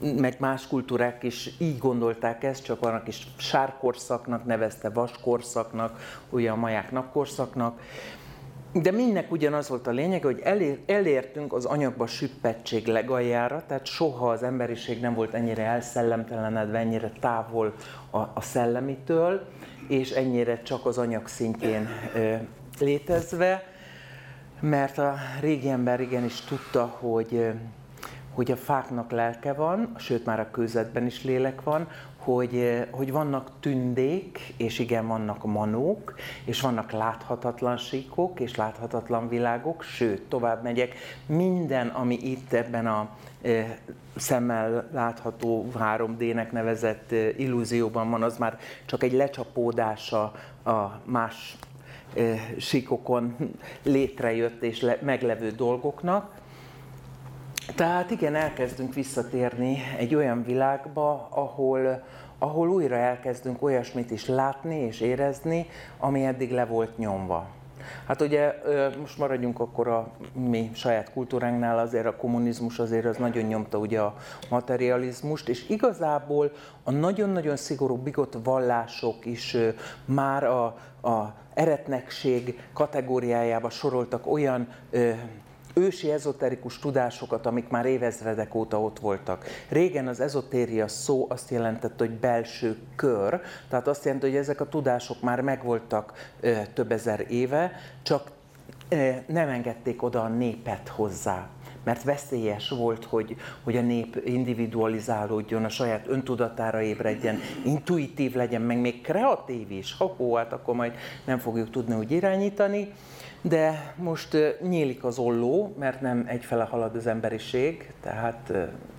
meg más kultúrák is így gondolták ezt, csak annak is sárkorszaknak nevezte, vaskorszaknak, ugye a maják napkorszaknak. De mindnek ugyanaz volt a lényeg, hogy elértünk az anyagba süppettség legaljára, tehát soha az emberiség nem volt ennyire elszellemtelenedve, ennyire távol a, a szellemitől, és ennyire csak az anyag szintjén létezve. Mert a régi ember igenis tudta, hogy, hogy a fáknak lelke van, sőt már a kőzetben is lélek van, hogy, hogy vannak tündék, és igen, vannak manók, és vannak láthatatlan síkok, és láthatatlan világok, sőt, tovább megyek, minden, ami itt ebben a szemmel látható három dé-nek nevezett illúzióban van, az már csak egy lecsapódása a más síkokon létrejött és le, meglevő dolgoknak. Tehát igen, elkezdünk visszatérni egy olyan világba, ahol, ahol újra elkezdünk olyasmit is látni és érezni, ami eddig le volt nyomva. Hát ugye most maradjunk akkor a mi saját kultúránknál, azért a kommunizmus azért az nagyon nyomta ugye a materializmust, és igazából a nagyon-nagyon szigorú bigott vallások is már a, a eretnekség kategóriájába soroltak olyan ö, ősi ezoterikus tudásokat, amik már évezredek óta ott voltak. Régen az ezotéria szó azt jelentett, hogy belső kör, tehát azt jelenti, hogy ezek a tudások már megvoltak ö, több ezer éve, csak ö, nem engedték oda a népet hozzá. Mert veszélyes volt, hogy, hogy a nép individualizálódjon, a saját öntudatára ébredjen, intuitív legyen, meg még kreatív is. Hoppó, hát akkor majd nem fogjuk tudni úgy irányítani. De most nyílik az olló, mert nem egyfele halad az emberiség, tehát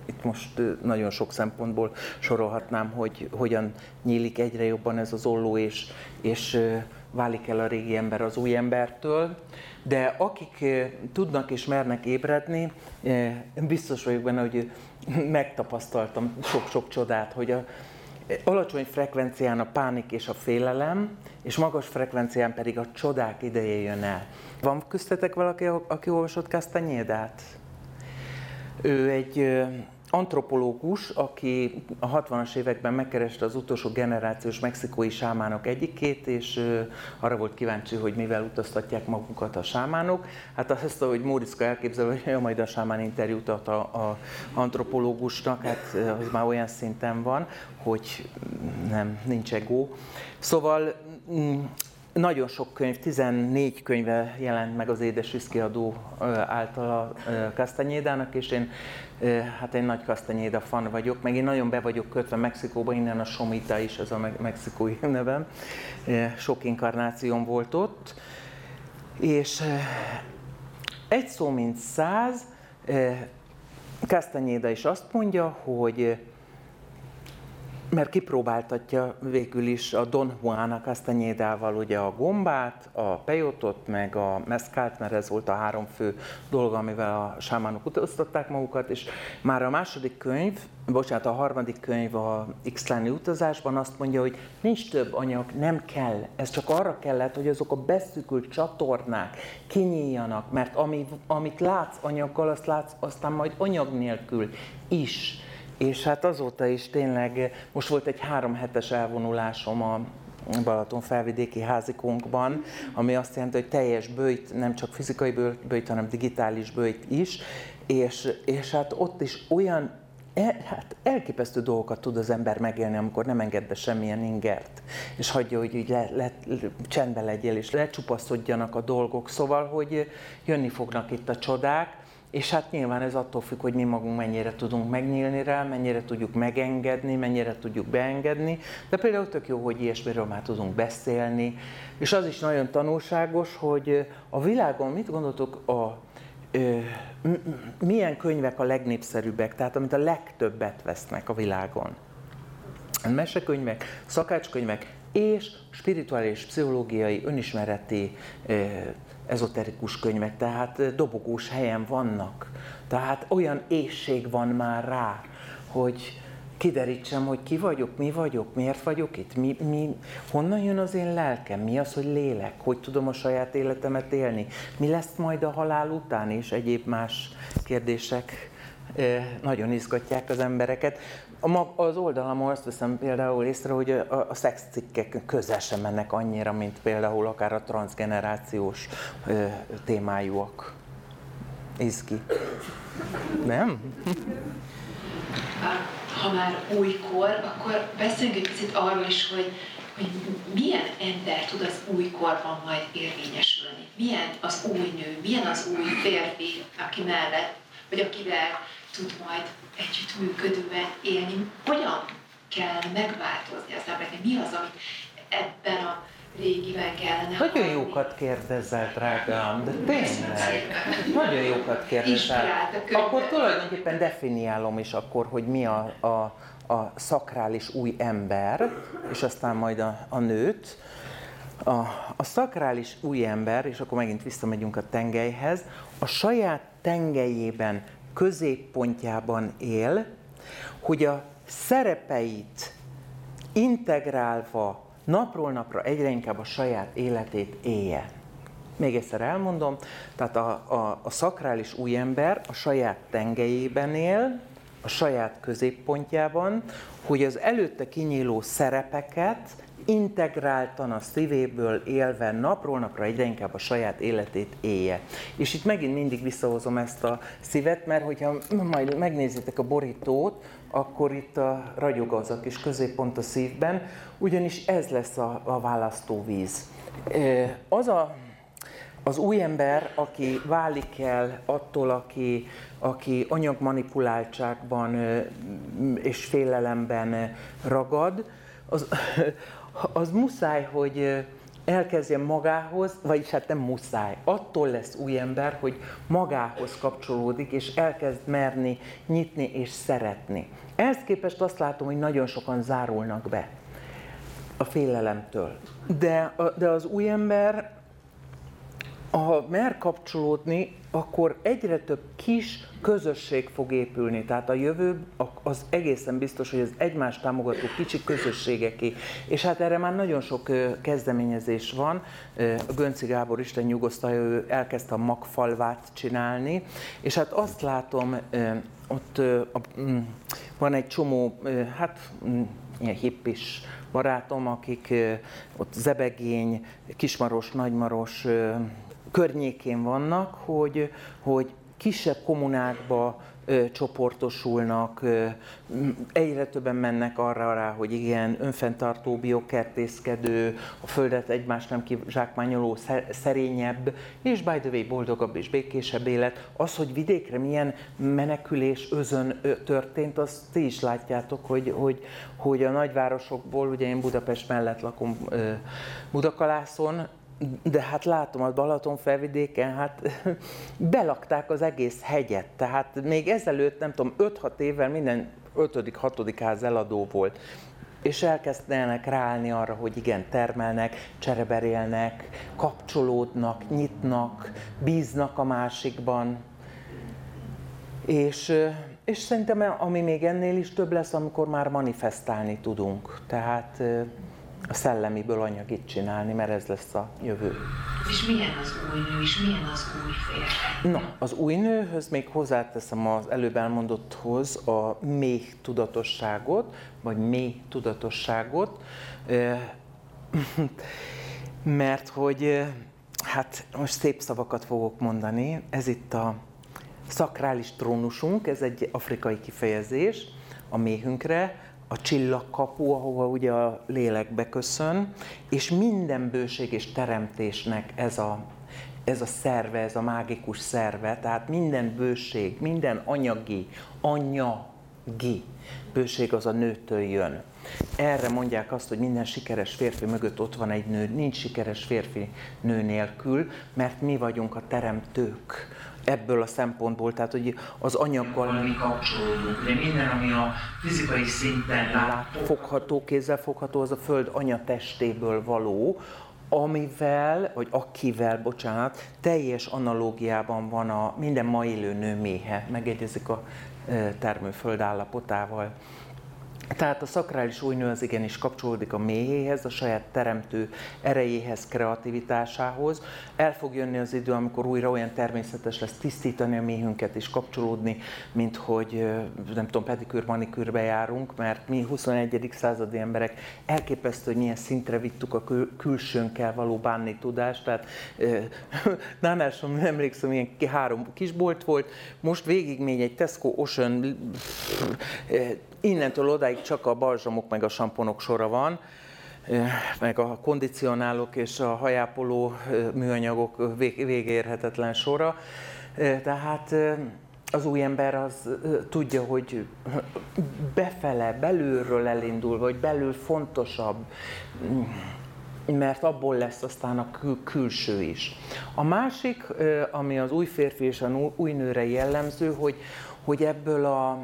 itt most nagyon sok szempontból sorolhatnám, hogy hogyan nyílik egyre jobban ez az olló, és, és válik el a régi ember az új embertől, de akik tudnak és mernek ébredni, biztos vagyok benne, hogy megtapasztaltam sok-sok csodát, hogy a alacsony frekvencián a pánik és a félelem, és magas frekvencián pedig a csodák ideje jön el. Van köztetek valaki, aki olvasott Castanedát? Ő egy antropológus, aki a hatvanas években megkereste az utolsó generációs mexikói sámánok egyikét, és arra volt kíváncsi, hogy mivel utaztatják magukat a sámánok. Hát azt, hogy Móriczka elképzelő, hogy ja, majd a sámán interjút ad a, a antropológusnak, hát az már olyan szinten van, hogy nem, nincs ego. Szóval nagyon sok könyv, tizennégy könyve jelent meg az Édesvíz kiadó által a Castanedának, és én hát egy nagy Castaneda fan vagyok, meg én nagyon be vagyok kötve Mexikóba, innen a Somita is, ez a mexikói nevem. Sok inkarnációm volt ott, és egy szó mint száz, Castaneda is azt mondja, hogy mert kipróbáltatja végül is a Don Juan a Castanedával ugye a gombát, a peyotot, meg a meszkált, mert ez volt a három fő dolga, amivel a sámánok utaztatták magukat, és már a második könyv, bocsánat, a harmadik könyv a Ixtláni utazásban azt mondja, hogy nincs több anyag, nem kell, ez csak arra kellett, hogy azok a beszűkült csatornák kinyíljanak, mert ami, amit látsz anyaggal, azt látsz aztán majd anyag nélkül is. És hát azóta is tényleg, most volt egy három hetes elvonulásom a Balaton-felvidéki házikónkban, ami azt jelenti, hogy teljes böjt, nem csak fizikai böjt, hanem digitális böjt is, és, és hát ott is olyan el, hát elképesztő dolgokat tud az ember megélni, amikor nem enged be semmilyen ingert, és hagyja, hogy így le, le, csendben legyél, és lecsupaszodjanak a dolgok, szóval, hogy jönni fognak itt a csodák. És hát nyilván ez attól függ, hogy mi magunk mennyire tudunk megnyílni rá, mennyire tudjuk megengedni, mennyire tudjuk beengedni. De például tök jó, hogy ilyesmiről már tudunk beszélni. És az is nagyon tanulságos, hogy a világon mit gondoltok, a, ö, milyen könyvek a legnépszerűbbek, tehát amit a legtöbbet vesznek a világon. Mesekönyvek, szakácskönyvek és spirituális, pszichológiai, önismereti, ö, ezoterikus könyvek, tehát dobogós helyen vannak. Tehát olyan éhség van már rá, hogy kiderítsem, hogy ki vagyok, mi vagyok, miért vagyok itt, mi, mi, honnan jön az én lelkem, mi az, hogy lélek, hogy tudom a saját életemet élni, mi lesz majd a halál után, és egyéb más kérdések nagyon izgatják az embereket. Az oldalamon azt veszem például észre, hogy a szexcikkek közel sem mennek annyira, mint például akár a transzgenerációs témájúak. Izgi. Nem? Ha már újkor, akkor beszéljünk egy picit arról is, hogy, hogy milyen ember tud az újkorban majd érvényesülni. Milyen az új nő, milyen az új férfi, aki mellett, vagy akivel tud majd együttműködően élni. Hogyan kell megváltozni az embernek? Mi az, amit ebben a régiben kellene Nagyon hallani? Jókat kérdezel, drágám, de tényleg. Nagyon jókat kérdezel. Akkor tulajdonképpen definiálom is akkor, hogy mi a, a, a szakrális új ember, és aztán majd a, a nőt. A, a szakrális új ember, és akkor megint visszamegyünk a tengelyhez, a saját tengelyében, középpontjában él, hogy a szerepeit integrálva napról napra egyre inkább a saját életét élje. Még egyszer elmondom, tehát a, a, a szakrális új ember a saját tengelyében él, a saját középpontjában, hogy az előtte kinyíló szerepeket integráltan a szívéből élve napról napra egyre inkább a saját életét élje. És itt megint mindig visszahozom ezt a szívet, mert hogyha majd megnézitek a borítót, akkor itt a ragyog az a kis középpont a szívben, ugyanis ez lesz a, a választóvíz. Az a, az új ember, aki válik el attól, aki, aki anyagmanipuláltságban és félelemben ragad, az, az muszáj, hogy elkezdjen magához, vagyis hát nem muszáj, attól lesz új ember, hogy magához kapcsolódik, és elkezd merni, nyitni és szeretni. Ehhez képest azt látom, hogy nagyon sokan zárulnak be. a félelemtől. De, de az új ember, ha mer kapcsolódni, akkor egyre több kis közösség fog épülni. Tehát a jövő az egészen biztos, hogy az egymást támogató kicsi közösségeké. És hát erre már nagyon sok kezdeményezés van. Gönci Gábor, Isten nyugosztalja, ő elkezdte a Magfalvát csinálni. És hát azt látom, ott van egy csomó, hát ilyen hippis barátom, akik ott Zebegény, Kismaros, Nagymaros környékén vannak, hogy, hogy kisebb kommunákba ö, csoportosulnak, ö, egyre többen mennek arra rá, hogy igen, önfenntartó, biokertészkedő, a földet egymást nem kizsákmányoló, szerényebb, és by the way, boldogabb és békésebb élet. Az, hogy vidékre milyen menekülés özön ö, történt, azt ti is látjátok, hogy, hogy, hogy a nagyvárosokból, ugye én Budapest mellett lakom ö, Budakalászon, de hát látom, a Balaton-felvidéken hát belakták az egész hegyet, tehát még ezelőtt, nem tudom, öt-hat évvel minden ötödik-hatodik ház eladó volt. És elkezdenek ráállni arra, hogy igen, termelnek, csereberélnek, kapcsolódnak, nyitnak, bíznak a másikban. És, és szerintem, ami még ennél is több lesz, amikor már manifestálni tudunk. Tehát a szellemiből anyagit csinálni, mert ez lesz a jövő. És milyen az új nő, és milyen az új férfi? Na, az új nőhöz még hozzáteszem az előbb elmondotthoz a méh tudatosságot, vagy mély tudatosságot, mert hogy, hát most szép szavakat fogok mondani, ez itt a szakrális trónusunk, ez egy afrikai kifejezés a méhünkre, a csillagkapu, ahova ugye a lélek beköszön, és minden bőség és teremtésnek ez a, ez a szerve, ez a mágikus szerve, tehát minden bőség, minden anyagi, anyagi bőség az a nőtől jön. Erre mondják azt, hogy minden sikeres férfi mögött ott van egy nő, nincs sikeres férfi nő nélkül, mert mi vagyunk a teremtők. Ebből a szempontból, tehát hogy az anyaggal valami kapcsolódunk, de minden, ami a fizikai szinten látható, fogható, kézzel fogható, az a Föld anyatestéből való, amivel, vagy akivel, bocsánat, teljes analógiában van a minden ma élő nő méhe, megegyezik a termőföld állapotával. Tehát a szakrális új nő az igenis kapcsolódik a méhéhez, a saját teremtő erejéhez, kreativitásához. El fog jönni az idő, amikor újra olyan természetes lesz tisztítani a méhünket és kapcsolódni, mint hogy nem tudom, pedikűr, manikűrbe járunk, mert mi huszonegyedik századi emberek elképesztő, hogy milyen szintre vittük a kül- külsőnkkel való bánni tudást. Tehát nánásom, emlékszem, ilyen három kisbolt volt, most végigmegy egy Tesco, Ocean, innentől odáig csak a balzsamok meg a samponok sora van, meg a kondicionálók és a hajápoló műanyagok végérhetetlen sora. Tehát az új ember az tudja, hogy befele, belülről elindul, vagy belül fontosabb, mert abból lesz aztán a kül- külső is. A másik, ami az új férfi és a új nőre jellemző, hogy, hogy ebből a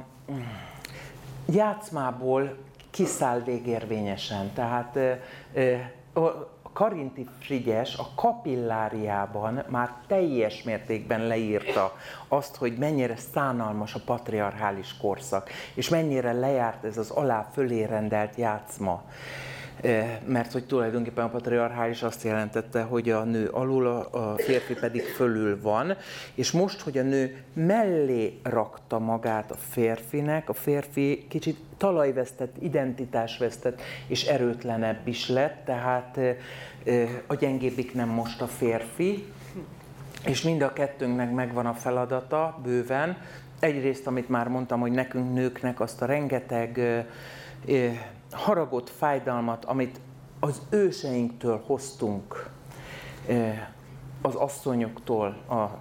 játszmából kiszáll végérvényesen. Tehát Karinti Frigyes a Kapilláriában már teljes mértékben leírta azt, hogy mennyire szánalmas a patriarchális korszak, és mennyire lejárt ez az alá fölé rendelt játszma. Mert hogy tulajdonképpen a patriarchális azt jelentette, hogy a nő alul, a férfi pedig fölül van, és most, hogy a nő mellé rakta magát a férfinek, a férfi kicsit talajvesztett, identitásvesztett és erőtlenebb is lett, tehát a gyengébbik nem most a férfi, és mind a kettőnknek megvan a feladata bőven. Egyrészt, amit már mondtam, hogy nekünk nőknek azt a rengeteg haragot, fájdalmat, amit az őseinktől hoztunk, az asszonyoktól, a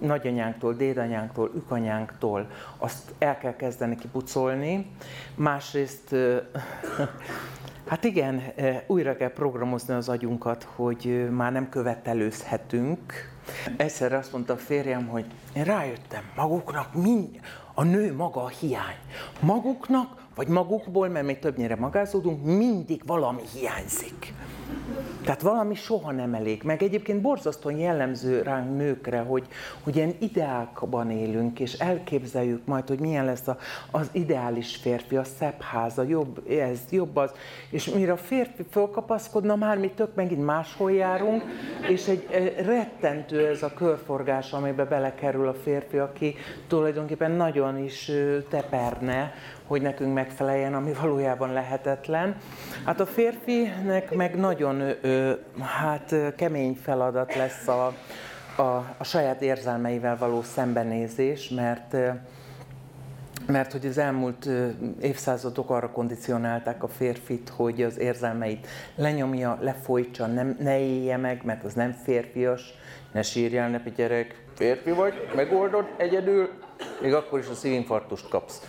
nagyanyánktól, dédanyánktól, ükanyánktól, azt el kell kezdeni kipucolni. Másrészt, hát igen, újra kell programozni az agyunkat, hogy már nem követelőzhetünk. Egyszer azt mondta a férjem, hogy én rájöttem, maguknak mind, a nő maga a hiány. Maguknak vagy magukból, mert még többnyire magázódunk, mindig valami hiányzik. Tehát valami soha nem elég. Meg egyébként borzasztóan jellemző ránk nőkre, hogy, hogy ilyen ideákban élünk, és elképzeljük majd, hogy milyen lesz a, az ideális férfi, a szebb háza, jobb ez, jobb az. És mire a férfi fölkapaszkodna, már mi tök megint máshol járunk, és egy rettentő ez a körforgás, amiben belekerül a férfi, aki tulajdonképpen nagyon is teperne, hogy nekünk megfeleljen, ami valójában lehetetlen. Hát a férfinek meg nagyon hát, kemény feladat lesz a, a, a saját érzelmeivel való szembenézés, mert, mert hogy az elmúlt évszázadok arra kondicionálták a férfit, hogy az érzelmeit lenyomja, lefolytsa, nem, ne élje meg, mert az nem férfias, ne sírjál, ne pityerek, férfi vagy, megoldod egyedül, még akkor is a szívinfarktust kapsz.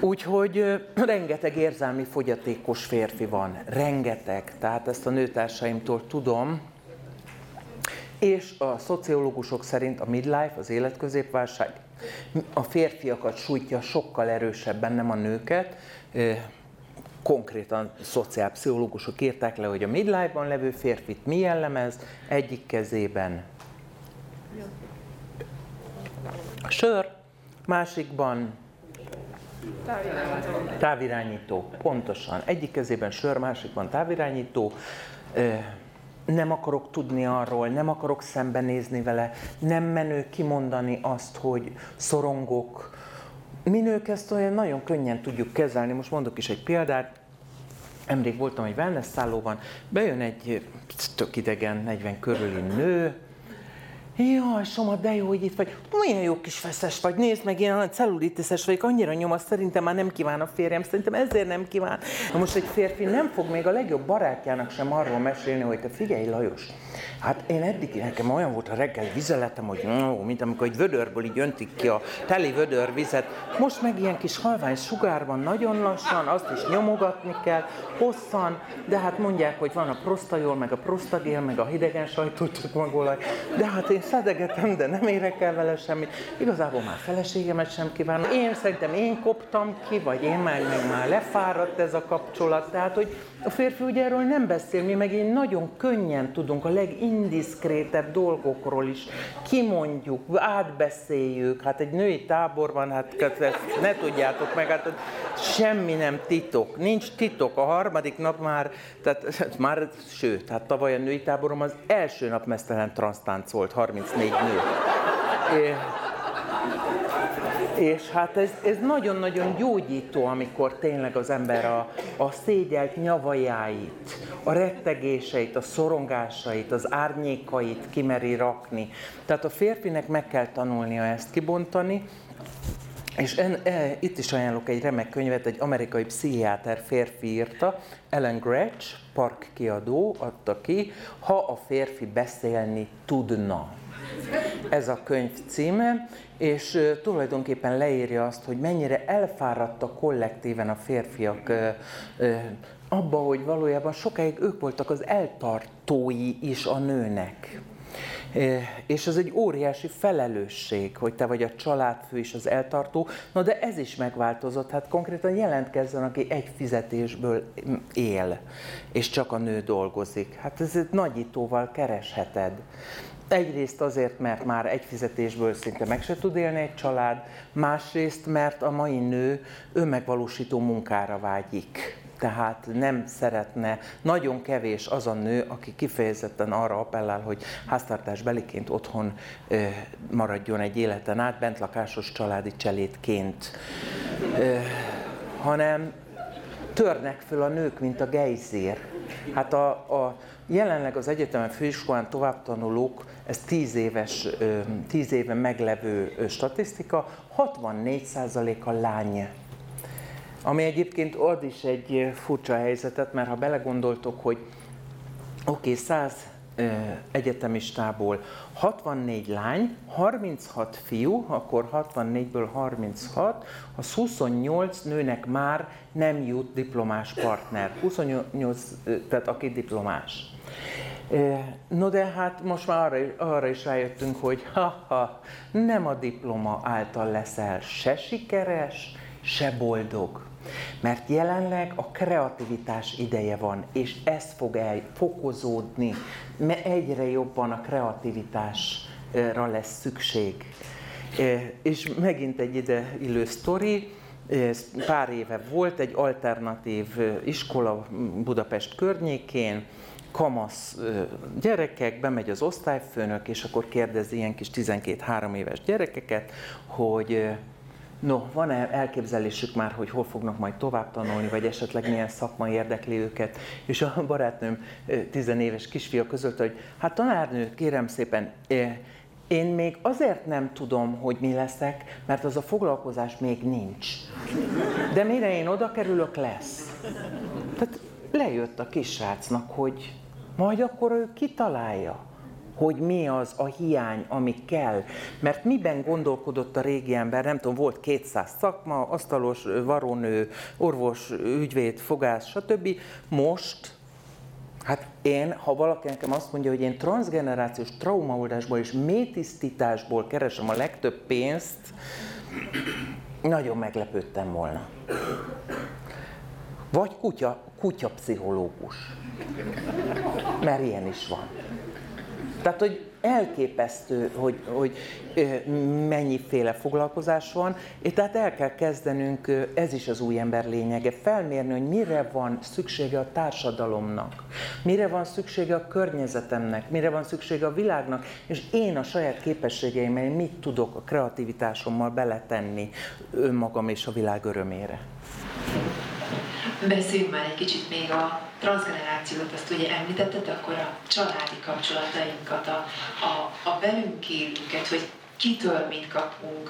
Úgyhogy ö, rengeteg érzelmi fogyatékos férfi van, rengeteg, tehát ezt a nőtársaimtól tudom. És a szociológusok szerint a midlife, az életközépválság a férfiakat sújtja sokkal erősebben, nem a nőket. Konkrétan szociálpszichológusok írták le, hogy a midlife-ban levő férfit mi jellemez, egyik kezében sör, másikban távirányító. távirányító, pontosan. Egyik kezében sör, másikban távirányító. Nem akarok tudni arról, nem akarok szembenézni vele, nem menő kimondani azt, hogy szorongok. Mi nők ezt olyan nagyon könnyen tudjuk kezelni. Most mondok is egy példát. Emrég voltam egy wellness szállóban, bejön egy tök idegen, negyven körüli nő. Jaj, Soma, de jó, hogy itt vagy. Milyen jó kis feszes vagy, nézd meg, ilyen cellulitis-es vagyok, annyira nyom, azt szerintem már nem kíván a férjem, szerintem ezért nem kíván. Na most egy férfi nem fog még a legjobb barátjának sem arról mesélni, hogy te figyelj, Lajos, hát én eddig nekem olyan volt a reggel vizeletem, hogy ó, mint amikor egy vödörből így öntik ki a teli vödörvizet. Most meg ilyen kis halvány sugárban, nagyon lassan, azt is nyomogatni kell, hosszan, de hát mondják, hogy van a prosztajol, meg a prosztagél, meg a hidegen sajtócsokmagolaj, de hát én szedegetem, de nem érek el vele semmit. Igazából már feleségemet sem kívánom. Én szerintem én koptam ki, vagy én már, már lefáradt ez a kapcsolat. Tehát, hogy a férfi ugye erről nem beszél, mi meg én nagyon könnyen tudunk a legindiszkrétebb dolgokról is. Kimondjuk, átbeszéljük, hát egy női táborban, hát ezt ne tudjátok meg, hát semmi nem titok, nincs titok. A harmadik nap már, tehát már, sőt, hát tavaly a női táborom az első nap mesztelen transztáncolt, harmincnégy nő. É, és hát ez, ez nagyon-nagyon gyógyító, amikor tényleg az ember a, a szégyelt nyavajáit, a rettegéseit, a szorongásait, az árnyékait kimeri rakni. Tehát a férfinek meg kell tanulnia ezt kibontani. És en, e, itt is ajánlok egy remek könyvet, egy amerikai pszichiáter férfi írta, Ellen Gretsch, Park kiadó adta ki, Ha a férfi beszélni tudna. Ez a könyv címe, és tulajdonképpen leírja azt, hogy mennyire elfáradtak kollektíven a férfiak abba, hogy valójában sokáig ők voltak az eltartói is a nőnek. És ez egy óriási felelősség, hogy te vagy a családfő és az eltartó. Na de ez is megváltozott, hát konkrétan jelentkezzen, aki egy fizetésből él, és csak a nő dolgozik. Hát ez nagyítóval keresheted. Egyrészt azért, mert már egy fizetésből szinte meg se tud élni egy család, másrészt, mert a mai nő önmegvalósító munkára vágyik. Tehát nem szeretne, nagyon kevés az a nő, aki kifejezetten arra appellál, hogy háztartásbeliként otthon ö, maradjon egy életen át, bentlakásos családi cselédként, ö, hanem törnek föl a nők, mint a gejzír. Hát a, a, jelenleg az egyetemen, főiskolán továbbtanulók, ez tíz éves, tíz éve meglevő statisztika, hatvannégy százalék a lány. Ami egyébként ad is egy furcsa helyzetet, mert ha belegondoltok, hogy oké, száz egyetemistából hatvannégy lány, harminchat fiú, akkor hatvannégyből harminchat, az huszonnyolc nőnek már nem jut diplomás partner. huszonnyolc, tehát aki diplomás. No de hát most már arra, arra is rájöttünk, hogy ha, ha, nem a diploma által leszel se sikeres, se boldog. Mert jelenleg a kreativitás ideje van, és ez fog el, fokozódni, mert egyre jobban a kreativitásra lesz szükség. És megint egy ide illő sztori, pár éve volt egy alternatív iskola Budapest környékén, kamasz gyerekek, bemegy az osztályfőnök, és akkor kérdezi ilyen kis tizenkét-három éves gyerekeket, hogy no, van-e elképzelésük már, hogy hol fognak majd tovább tanulni, vagy esetleg milyen szakma érdekli őket? És a barátnőm tizenéves kisfia közölte, hogy hát tanárnő, kérem szépen, én még azért nem tudom, hogy mi leszek, mert az a foglalkozás még nincs. De mire én oda kerülök, lesz. Tehát lejött a kisrácnak, hogy majd akkor ő kitalálja, hogy mi az a hiány, ami kell. Mert miben gondolkodott a régi ember, nem tudom, volt kétszáz szakma, asztalos, varónő, orvos, ügyvéd, fogász, stb. Most, hát én, ha valaki nekem azt mondja, hogy én transzgenerációs traumaoldásból és métisztításból keresem a legtöbb pénzt, nagyon meglepődtem volna. Vagy kutya, kutyapszichológus. Mert ilyen is van. Tehát, hogy elképesztő, hogy, hogy mennyiféle foglalkozás van, és tehát el kell kezdenünk, ez is az új ember lényege, felmérni, hogy mire van szüksége a társadalomnak, mire van szüksége a környezetemnek, mire van szüksége a világnak, és én a saját képességeimmel mit tudok a kreativitásommal beletenni önmagam és a világ örömére. Beszéljünk már egy kicsit még a transzgenerációt, azt ugye említetted, akkor a családi kapcsolatainkat, a, a, a velünk élőket, hogy kitől mit kapunk,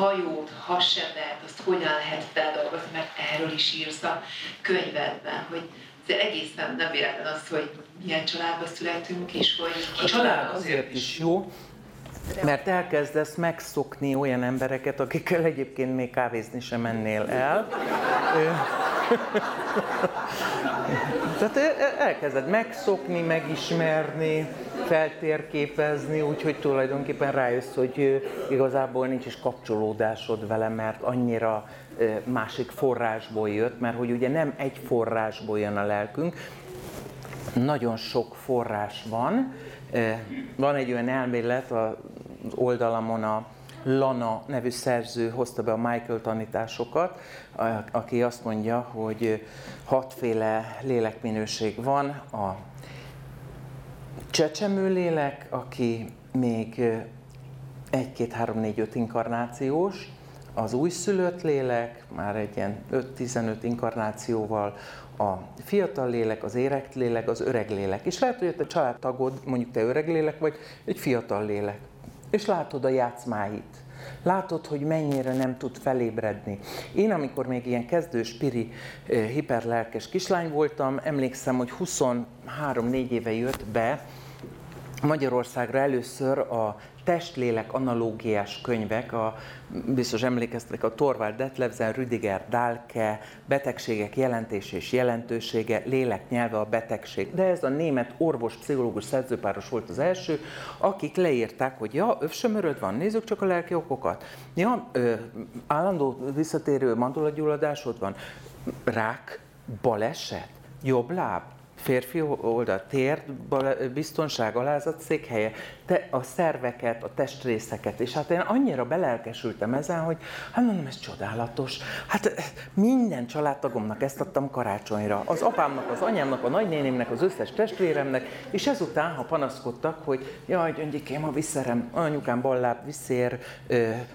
hajót, hasemet, azt hogyan lehet feldolgozni, mert erről is írsz a könyvedben, hogy egészen nem véletlen az, hogy milyen családba születünk, és hogy a család azért is jó, mert elkezdesz megszokni olyan embereket, akikkel egyébként még kávézni sem mennél el. Tehát elkezded megszokni, megismerni, feltérképezni, úgyhogy tulajdonképpen rájössz, hogy igazából nincs is kapcsolódásod vele, mert annyira másik forrásból jött, mert hogy ugye nem egy forrásból jön a lelkünk, nagyon sok forrás van. Van egy olyan elmélet az oldalamon, a Lana nevű szerző hozta be a Michael tanításokat, aki azt mondja, hogy hatféle lélekminőség van. A csecsemő lélek, aki még egy, két, három, négy, öt inkarnációs, az újszülött lélek, már egy ilyen öt-tizenöt inkarnációval, a fiatal lélek, az érett lélek, az öreg lélek. És lehet, hogy te családtagod, mondjuk te öreg lélek vagy, egy fiatal lélek. És látod a játszmáit. Látod, hogy mennyire nem tud felébredni. Én, amikor még ilyen kezdős, piri, hiperlelkes kislány voltam, emlékszem, hogy huszonhárom-négy éve jött be Magyarországra először a testlélek analógiás könyvek, a, biztos emlékeztek, a Torvárd Detlevzen, Rüdiger Dahlke, Betegségek jelentése és jelentősége, lélek nyelve a betegség. De ez a német orvos-pszichológus szerzőpáros volt az első, akik leírták, hogy ja, övsömöröd van, nézzük csak a lelki okokat. Ja, ö, állandó visszatérő mandulagyulladásod van, rák, baleset, jobb láb. Férfi oldal, térd, biztonság, alázat, székhelye, te a szerveket, a testrészeket. És hát én annyira belelkesültem ezen, hogy hát mondom, ez csodálatos. Hát minden családtagomnak ezt adtam karácsonyra. Az apámnak, az anyámnak, a nagynénémnek, az összes testvéremnek. És ezután, ha panaszkodtak, hogy jaj, gyöngyikém, a visszerem, anyukám balláb, viszér,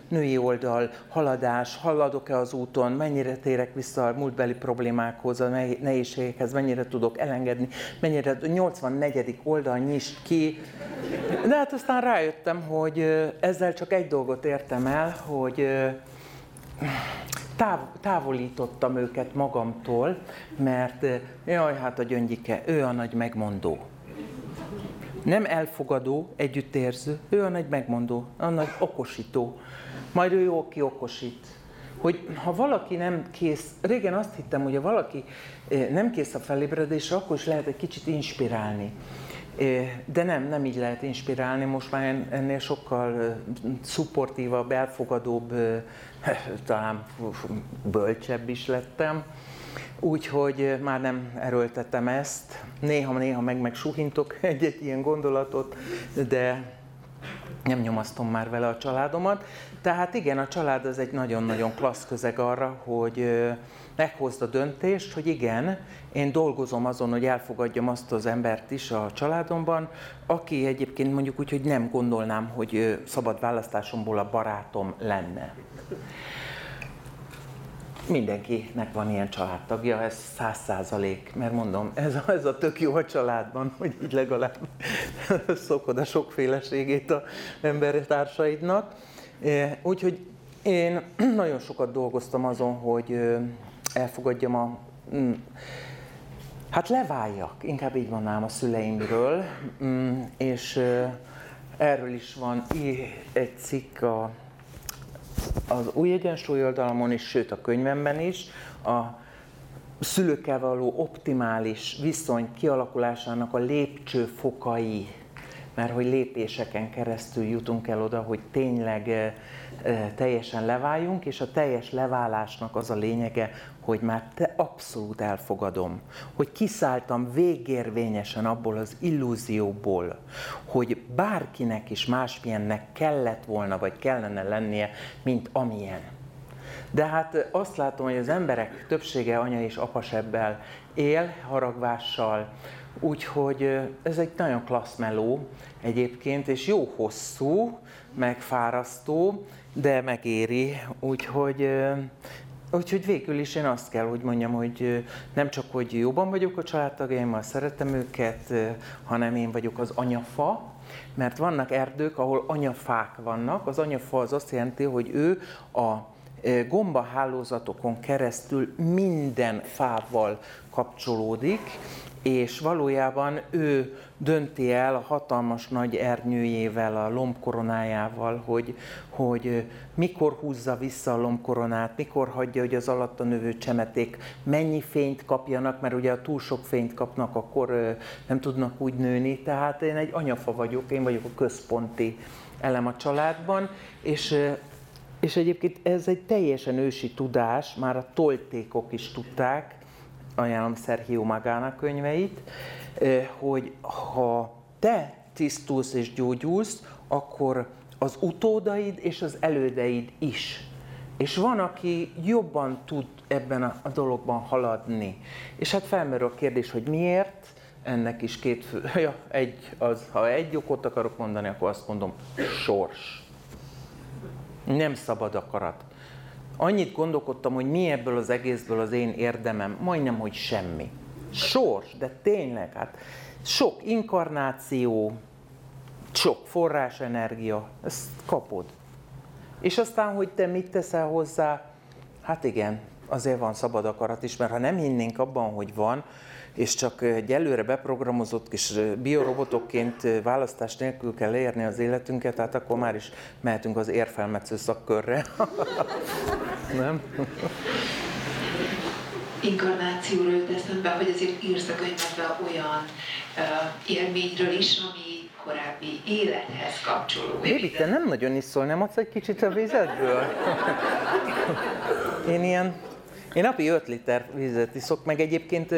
női oldal, haladás, haladok-e az úton, mennyire térek vissza a múltbeli problémákhoz, a nehézségekhez, mennyire tudok elengedni, mennyire a nyolcvannegyedik oldal nyisd ki. De hát aztán rájöttem, hogy ezzel csak egy dolgot értem el, hogy táv, távolítottam őket magamtól, mert jaj, hát a gyöngyike, ő a nagy megmondó. Nem elfogadó, együttérző, ő a nagy megmondó, a nagy okosító. Majd ő jó, ki okosít. Hogy ha valaki nem kész, régen azt hittem, hogy ha valaki nem kész a felébredésre, akkor is lehet egy kicsit inspirálni. De nem, nem így lehet inspirálni, most már ennél sokkal szupportívabb, elfogadóbb, talán bölcsebb is lettem. Úgyhogy már nem erőltetem ezt. Néha-néha meg-meg suhintok egy-egy ilyen gondolatot, de nem nyomasztom már vele a családomat. Tehát igen, a család az egy nagyon-nagyon klassz közeg arra, hogy meghozd a döntést, hogy igen, én dolgozom azon, hogy elfogadjam azt az embert is a családomban, aki egyébként mondjuk úgy, hogy nem gondolnám, hogy szabad választásomból a barátom lenne. Mindenkinek van ilyen családtagja, ez száz százalék, mert mondom, ez a, ez a tök jó a családban, hogy így legalább szokod a sokféleségét az embertársaidnak. Úgyhogy én nagyon sokat dolgoztam azon, hogy elfogadjam a... Hát leváljak, inkább így mondanám, a szüleimről, és erről is van egy cikk a... az Új Egyensúly oldalamon is, sőt a könyvemben is, a szülőkkel való optimális viszony kialakulásának a lépcsőfokai, mert hogy lépéseken keresztül jutunk el oda, hogy tényleg e, e, teljesen leváljunk, és a teljes leválásnak az a lényege, hogy már te abszolút elfogadom, hogy kiszálltam végérvényesen abból az illúzióból, hogy bárkinek is másmilyennek kellett volna, vagy kellene lennie, mint amilyen. De hát azt látom, hogy az emberek többsége anya és apa sebbel él, haragvással, úgyhogy ez egy nagyon klassz meló egyébként, és jó hosszú, megfárasztó, de megéri, úgyhogy, úgyhogy végül is én azt kell, hogy mondjam, hogy nem csak, hogy jobban vagyok a családtagjaimmal, szeretem őket, hanem én vagyok az anyafa, mert vannak erdők, ahol anyafák vannak. Az anyafa az azt jelenti, hogy ő a gombahálózatokon keresztül minden fával kapcsolódik, és valójában ő dönti el a hatalmas nagy ernyőjével, a lombkoronájával, hogy, hogy mikor húzza vissza a lombkoronát, mikor hagyja, hogy az alatta növő csemeték mennyi fényt kapjanak, mert ugye ha túl sok fényt kapnak, akkor nem tudnak úgy nőni. Tehát én egy anyafa vagyok, én vagyok a központi elem a családban, és És egyébként ez egy teljesen ősi tudás, már a toltékok is tudták, ajánlom Sergio Magának könyveit, hogy ha te tisztulsz és gyógyulsz, akkor az utódaid és az elődeid is. És van, aki jobban tud ebben a dologban haladni. És hát felmerül a kérdés, hogy miért? Ennek is két fő, ja, egy, az, ha egy okot akarok mondani, akkor azt mondom, sors. Nem szabad akarat. Annyit gondolkodtam, hogy mi ebből az egészből az én érdemem, majdnem, hogy semmi. Sors, de tényleg, hát sok inkarnáció, sok forrásenergia, ezt kapod. És aztán, hogy te mit teszel hozzá, hát igen, azért van szabad akarat is, mert ha nem hinnénk abban, hogy van, és csak egy előre beprogramozott kis biorobotokként választás nélkül kell leérni az életünket, hát akkor már is mehetünk az érfelmetsző szakkörre. Nem? Inkarnációról jut eszembe, hogy azért írsz a könyvedben olyan uh, élményről is, ami korábbi élethez kapcsolódik. Ébi, te nem nagyon iszol, nem adsz egy kicsit a vízedből? Én ilyen... Én napi öt liter vizet iszok, meg egyébként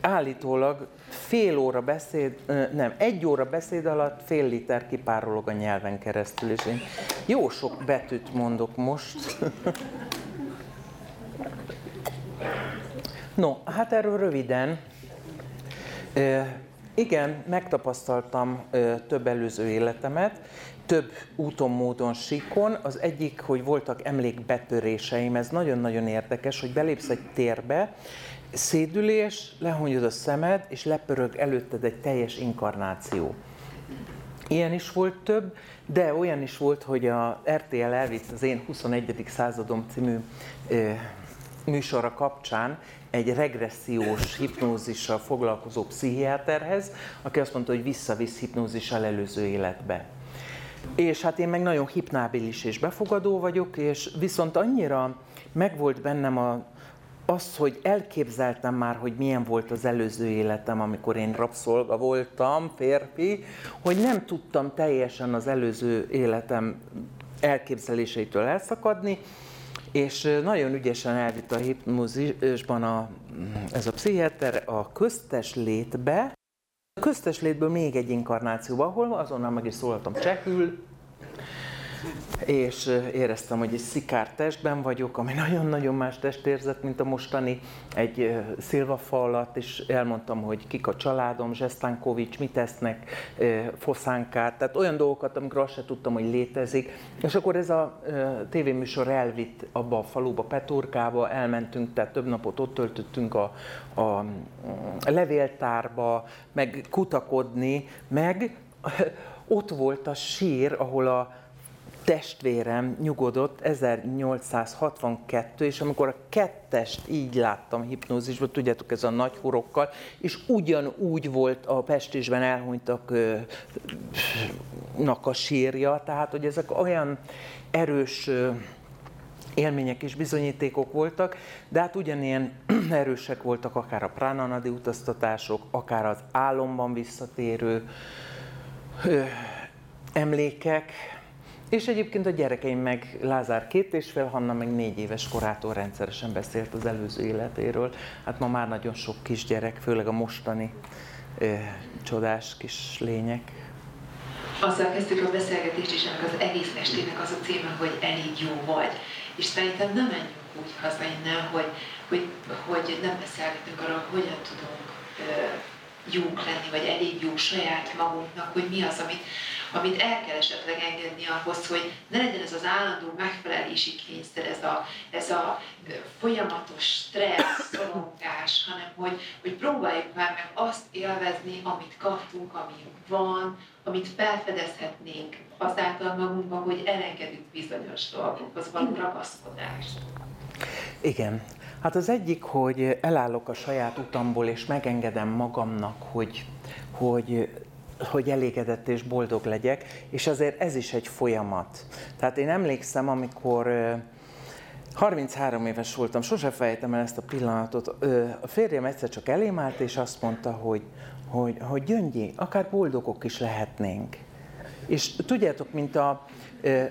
állítólag fél óra beszéd, nem, egy óra beszéd alatt fél liter kipárolog a nyelven keresztül, és én jó sok betűt mondok most. No, hát erről röviden. Igen, megtapasztaltam több előző életemet, több úton, módon, síkon. Az egyik, hogy voltak emlékbetöréseim, ez nagyon-nagyon érdekes, hogy belépsz egy térbe, szédülés, lehonyod a szemed, és lepörög előtted egy teljes inkarnáció. Ilyen is volt több, de olyan is volt, hogy a er té el elvitt az én huszonegyedik századom című ö, műsora kapcsán egy regressziós hipnózissal foglalkozó pszichiáterhez, aki azt mondta, hogy visszavisz hipnózissal előző életbe. És hát én meg nagyon hipnábilis és befogadó vagyok, és viszont annyira megvolt bennem a, az, hogy elképzeltem már, hogy milyen volt az előző életem, amikor én rabszolga voltam, férfi, hogy nem tudtam teljesen az előző életem elképzeléseitől elszakadni, és nagyon ügyesen elvitt a hipnózisban a, ez a pszichiáter a köztes létbe, a köztes létből még egy inkarnációba, ahol azonnal meg is szóltam csehül, és éreztem, hogy egy szikár testben vagyok, ami nagyon-nagyon más testérzet, mint a mostani, egy szilvafa alatt, és elmondtam, hogy kik a családom, Zsesztánkovics, mit esznek, foszánkát, tehát olyan dolgokat, amikről azt se tudtam, hogy létezik. És akkor ez a tévéműsor elvitt abba a faluba, Peturkába, elmentünk, tehát több napot ott töltöttünk a, a levéltárba, meg kutakodni, meg ott volt a sír, ahol a testvérem nyugodott ezernyolcszázhatvankettő, és amikor a kettest így láttam hipnózisban, tudjátok, ez a nagy hurokkal, és ugyanúgy volt a Pestisben elhunytaknak a sírja, tehát hogy ezek olyan erős élmények és bizonyítékok voltak, de hát ugyanilyen erősek voltak akár a pránanadi utaztatások, akár az álomban visszatérő ö, emlékek. És egyébként a gyerekeim meg Lázár két és fél, Hanna meg négy éves korától rendszeresen beszélt az előző életéről. Hát ma már nagyon sok kisgyerek, főleg a mostani ö, csodás kis lények. Azzal kezdtük a beszélgetést is, ennek az egész estének az a címe, hogy elég jó vagy. És szerintem nem menjünk úgy haza innen, hogy, hogy, hogy nem beszélgetünk arról, hogyan tudunk ö, jók lenni, vagy elég jó saját magunknak, hogy mi az, amit, amit el kell esetleg engedni ahhoz, hogy ne legyen ez az állandó megfelelési kényszer, ez a, ez a folyamatos stressz, szorongás, hanem hogy, hogy próbáljuk már meg azt élvezni, amit kaptunk, ami van, amit felfedezhetnénk azáltal magunkban, hogy elengedünk bizonyos dolgokhoz, való ragaszkodást. Igen. Hát az egyik, hogy elállok a saját utamból, és megengedem magamnak, hogy, hogy, hogy elégedett és boldog legyek, és azért ez is egy folyamat. Tehát én emlékszem, amikor harminchárom éves voltam, sose fejtem el ezt a pillanatot, a férjem egyszer csak elém állt, és azt mondta, hogy, hogy, hogy Gyöngyi, akár boldogok is lehetnénk. És tudjátok, mint a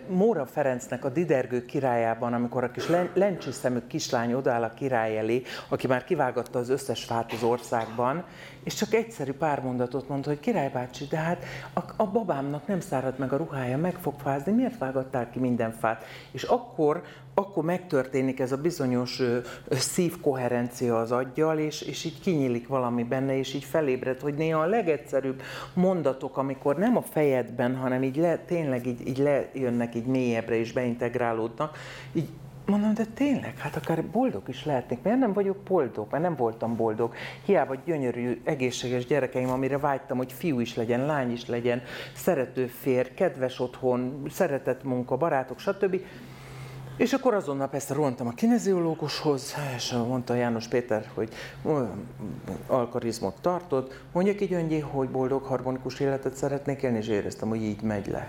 Móra Ferencnek a Didergő királyában, amikor a kis lencsés szemű kislány odaáll a király elé, aki már kivágatta az összes fát az országban, és csak egyszerű pár mondatot mondta, hogy királybácsi, de hát a, a babámnak nem szárad meg a ruhája, meg fog fázni, miért vágattál ki minden fát? És akkor, akkor megtörténik ez a bizonyos ö, ö, szívkoherencia az aggyal, és, és így kinyílik valami benne, és így felébred, hogy néha a legegyszerűbb mondatok, amikor nem a fejedben, hanem így le, tényleg így, így lejönnek így mélyebbre, és beintegrálódnak, így mondom, de tényleg, hát akár boldog is lehetnék. Miért nem vagyok boldog? Mert nem voltam boldog. Hiába gyönyörű, egészséges gyerekeim, amire vágytam, hogy fiú is legyen, lány is legyen, szerető férj, kedves otthon, szeretett munka, barátok, stb. És akkor azonnal persze rohantam a kineziológushoz, és mondta János Péter, hogy alkarizmot tartott, mondja ki Gyöngyi, hogy boldog, harmonikus életet szeretnék élni, és éreztem, hogy így megy le.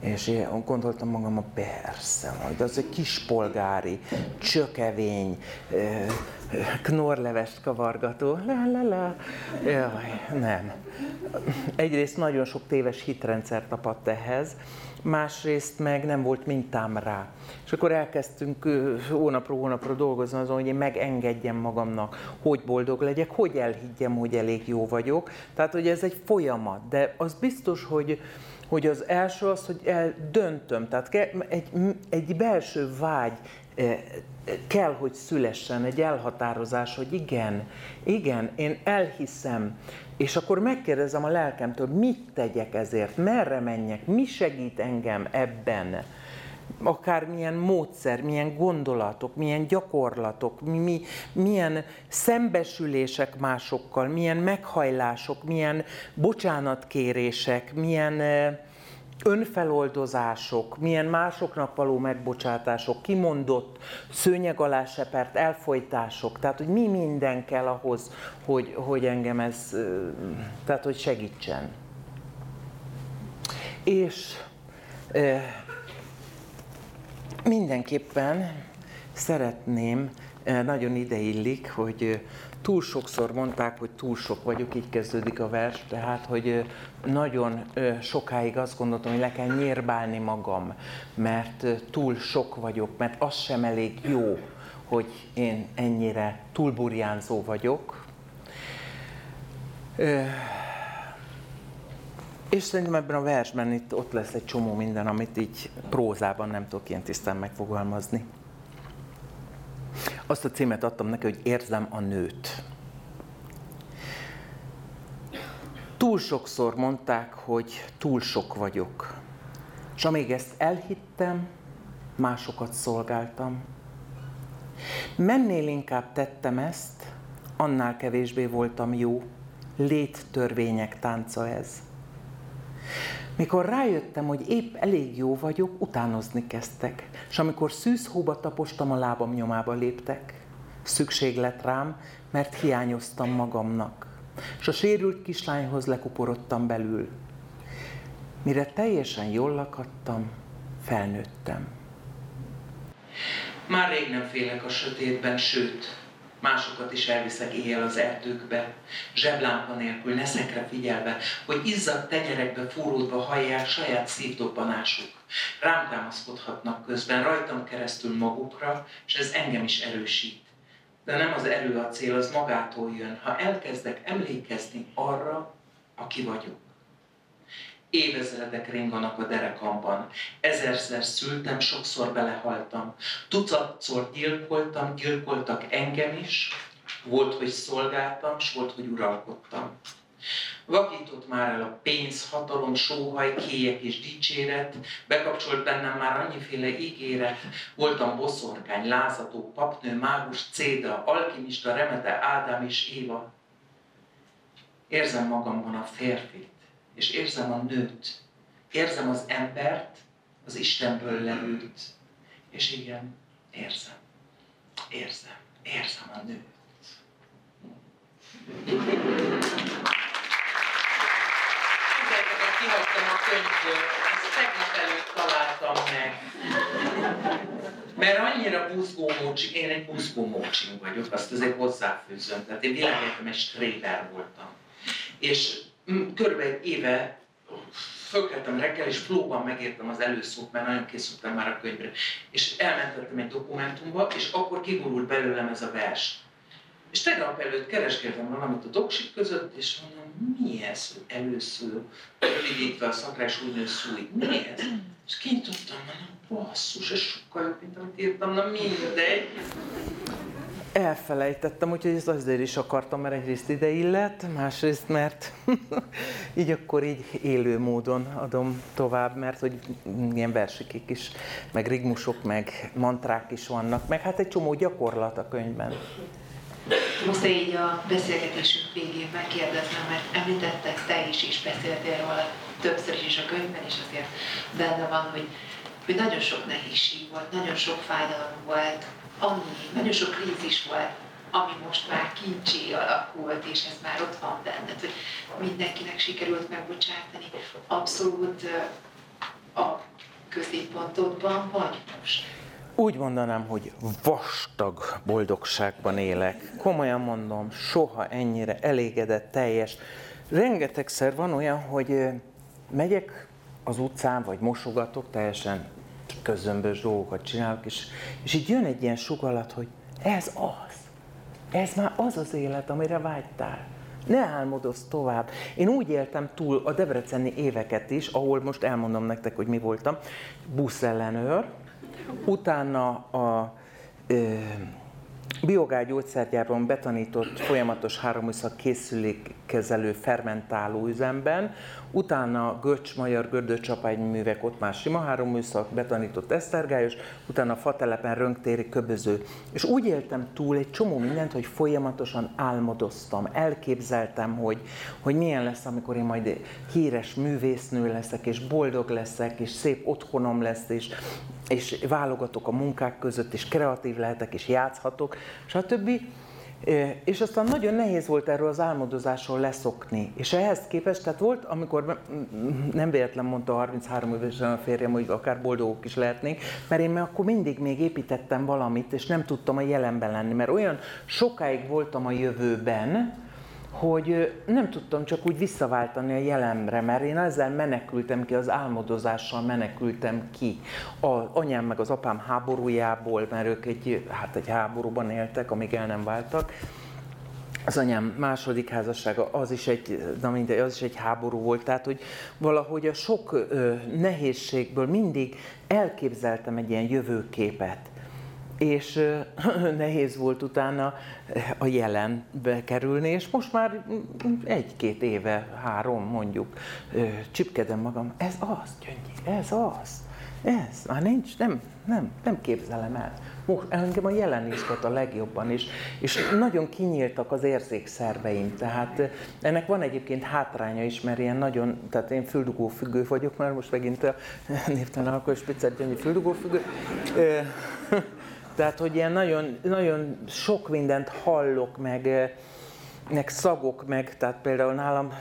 És én gondoltam magam, a persze, majd az egy kispolgári, csökevény, knorlevest kavargató, la-la-la, jaj, nem. Egyrészt nagyon sok téves hitrendszer tapadt ehhez, másrészt meg nem volt mintám rá. És akkor elkezdtünk hónapról hónapra dolgozni azon, hogy én megengedjem magamnak, hogy boldog legyek, hogy elhiggyem, hogy elég jó vagyok. Tehát, hogy ez egy folyamat, de az biztos, hogy hogy az első az, hogy eldöntöm, tehát egy, egy belső vágy kell, hogy szülessen, egy elhatározás, hogy igen, igen, én elhiszem, és akkor megkérdezem a lelkemtől, mit tegyek ezért, merre menjek, mi segít engem ebben, akár milyen módszer, milyen gondolatok, milyen gyakorlatok, mi, milyen szembesülések másokkal, milyen meghajlások, milyen bocsánatkérések, milyen önfeloldozások, milyen másoknak való megbocsátások, kimondott szőnyeg alá sepert elfojtások, tehát hogy mi minden kell ahhoz, hogy, hogy engem ez, tehát hogy segítsen. És mindenképpen szeretném nagyon ideillik, hogy túl sokszor mondták, hogy túl sok vagyok, így kezdődik a vers, tehát, hogy nagyon sokáig azt gondoltam, hogy le kell nyírbálni magam, mert túl sok vagyok, mert az sem elég jó, hogy én ennyire túlburjánzó vagyok. És szerintem ebben a versben itt ott lesz egy csomó minden, amit így prózában nem tudok ilyen tisztán megfogalmazni. Azt a címet adtam neki, hogy érzem a nőt. Túl sokszor mondták, hogy túl sok vagyok. És amíg ezt elhittem, másokat szolgáltam. Mennél inkább tettem ezt, annál kevésbé voltam jó. Léttörvények tánca ez. Mikor rájöttem, hogy épp elég jó vagyok, utánozni kezdtek, és amikor szűzhóba tapostam, a lábam nyomába léptek. Szükség lett rám, mert hiányoztam magamnak, és a sérült kislányhoz lekuporodtam belül. Mire teljesen jól lakadtam, felnőttem. Már rég nem félek a sötétben, sőt, másokat is elviszek éjjel az erdőkbe, zseblámpa nélkül, neszekre figyelve, hogy izzadt tenyerekbe fúródva hallják saját szívdobbanásuk. Rám támaszkodhatnak közben, rajtam keresztül magukra, és ez engem is erősít. De nem az erő a cél, az magától jön, ha elkezdek emlékezni arra, aki vagyok. Évezredek ringanak a derekamban, ezerszer szültem, sokszor belehaltam, tucatszor gyilkoltam, gyilkoltak engem is, volt, hogy szolgáltam, s volt, hogy uralkodtam. Vakított már el a pénz, hatalom, sóhaj, kélyek és dicséret, bekapcsolt bennem már annyiféle ígéret, voltam boszorkány, lázadó, papnő, mágus, céda, alkimista, remete, Ádám és Éva. Érzem magamban a férfit, és érzem a nőt, érzem az embert, az Istenből lelőtt, és igen, érzem, érzem, érzem a nőt. Ezeket kihagytam a könyvből, ezt tegnap előtt találtam meg. Mert annyira buzgó mócsi, én egy buzgó mócsin vagyok, azt azért hozzáfűzöm, tehát én világegyetem egy stréber voltam. És körülbelül egy éve fölkeltem reggel, és flóban megértem az előszót, mert nagyon készültem már a könyvre. És elmentettem egy dokumentumba, és akkor kigurult belőlem ez a vers. És tegnap előtt kereskedtem valamit a doksik között, és mondom, mi ez, hogy először rövidítve a Szakrális új nőről, mi ez? És kint tudtam, mondom, basszus, ez sokkal jobb, mint amit írtam, na mindegy. Elfelejtettem, úgyhogy ezt azért is akartam, mert egyrészt ide illet, másrészt, mert így akkor így élő módon adom tovább, mert hogy ilyen versikik is, meg rigmusok, meg mantrák is vannak, meg hát egy csomó gyakorlat a könyvben. Most így a beszélgetésünk végén megkérdezem, mert említettek, te is is beszéltél róla többször is a könyvben, és azért benne van, hogy, hogy nagyon sok nehézség volt, nagyon sok fájdalom volt, annyi, nagyon sok krízis volt, ami most már kincsé alakult, és ez már ott van benned, hogy mindenkinek sikerült megbocsátani. Abszolút a középpontodban vagy most? Úgy mondanám, hogy vastag boldogságban élek. Komolyan mondom, soha ennyire elégedett, teljes. Rengetegszer van olyan, hogy megyek az utcán, vagy mosogatok, teljesen közömbös dolgokat csinálok, és, és így jön egy ilyen sugallat, hogy ez az, ez már az az élet, amire vágytál. Ne álmodozz tovább. Én úgy éltem túl a debreceni éveket is, ahol most elmondom nektek, hogy mi voltam, buszellenőr, utána a ö, Biogár gyógyszergyárban betanított folyamatos hároműszak készülékkezelő fermentáló üzemben, utána Göcs Magyar gördőcsapányművek, ott már sima hároműszak, betanított esztergályos, utána Fatelepen rönktéri köböző. És úgy éltem túl egy csomó mindent, hogy folyamatosan álmodoztam, elképzeltem, hogy, hogy milyen lesz, amikor én majd híres művésznő leszek, és boldog leszek, és szép otthonom lesz, és, és válogatok a munkák között, és kreatív lehetek, és játszhatok, stb. És aztán nagyon nehéz volt erről az álmodozásról leszokni. És ehhez képest, tehát volt, amikor nem véletlen mondta harminchárom évesen a férjem, hogy akár boldogok is lehetnénk, mert én akkor mindig még építettem valamit, és nem tudtam a jelenben lenni, mert olyan sokáig voltam a jövőben, hogy nem tudtam csak úgy visszaváltani a jelenre, mert én ezzel menekültem ki, az álmodozással menekültem ki. A anyám meg az apám háborújából, mert ők egy, hát egy háborúban éltek, amíg el nem váltak. Az anyám második házassága, az is egy, na mindegy, az is egy háború volt, tehát hogy valahogy a sok nehézségből mindig elképzeltem egy ilyen jövőképet. És nehéz volt utána a jelenbe kerülni, és most már egy-két éve, három mondjuk, csipkedem magam, ez az, Gyöngyi, ez az, ez, már nincs, nem, nem, nem képzelem el. Most engem a jelen izgat a legjobban, és, és nagyon kinyíltak az érzékszerveim, tehát ennek van egyébként hátránya is, mert ilyen nagyon, tehát én füldugófüggő vagyok, mert most megint a névtelen alkohol Spitzer Jönnyi füldugófüggő. Tehát, hogy ilyen nagyon, nagyon sok mindent hallok, meg, meg szagok meg, tehát például nálam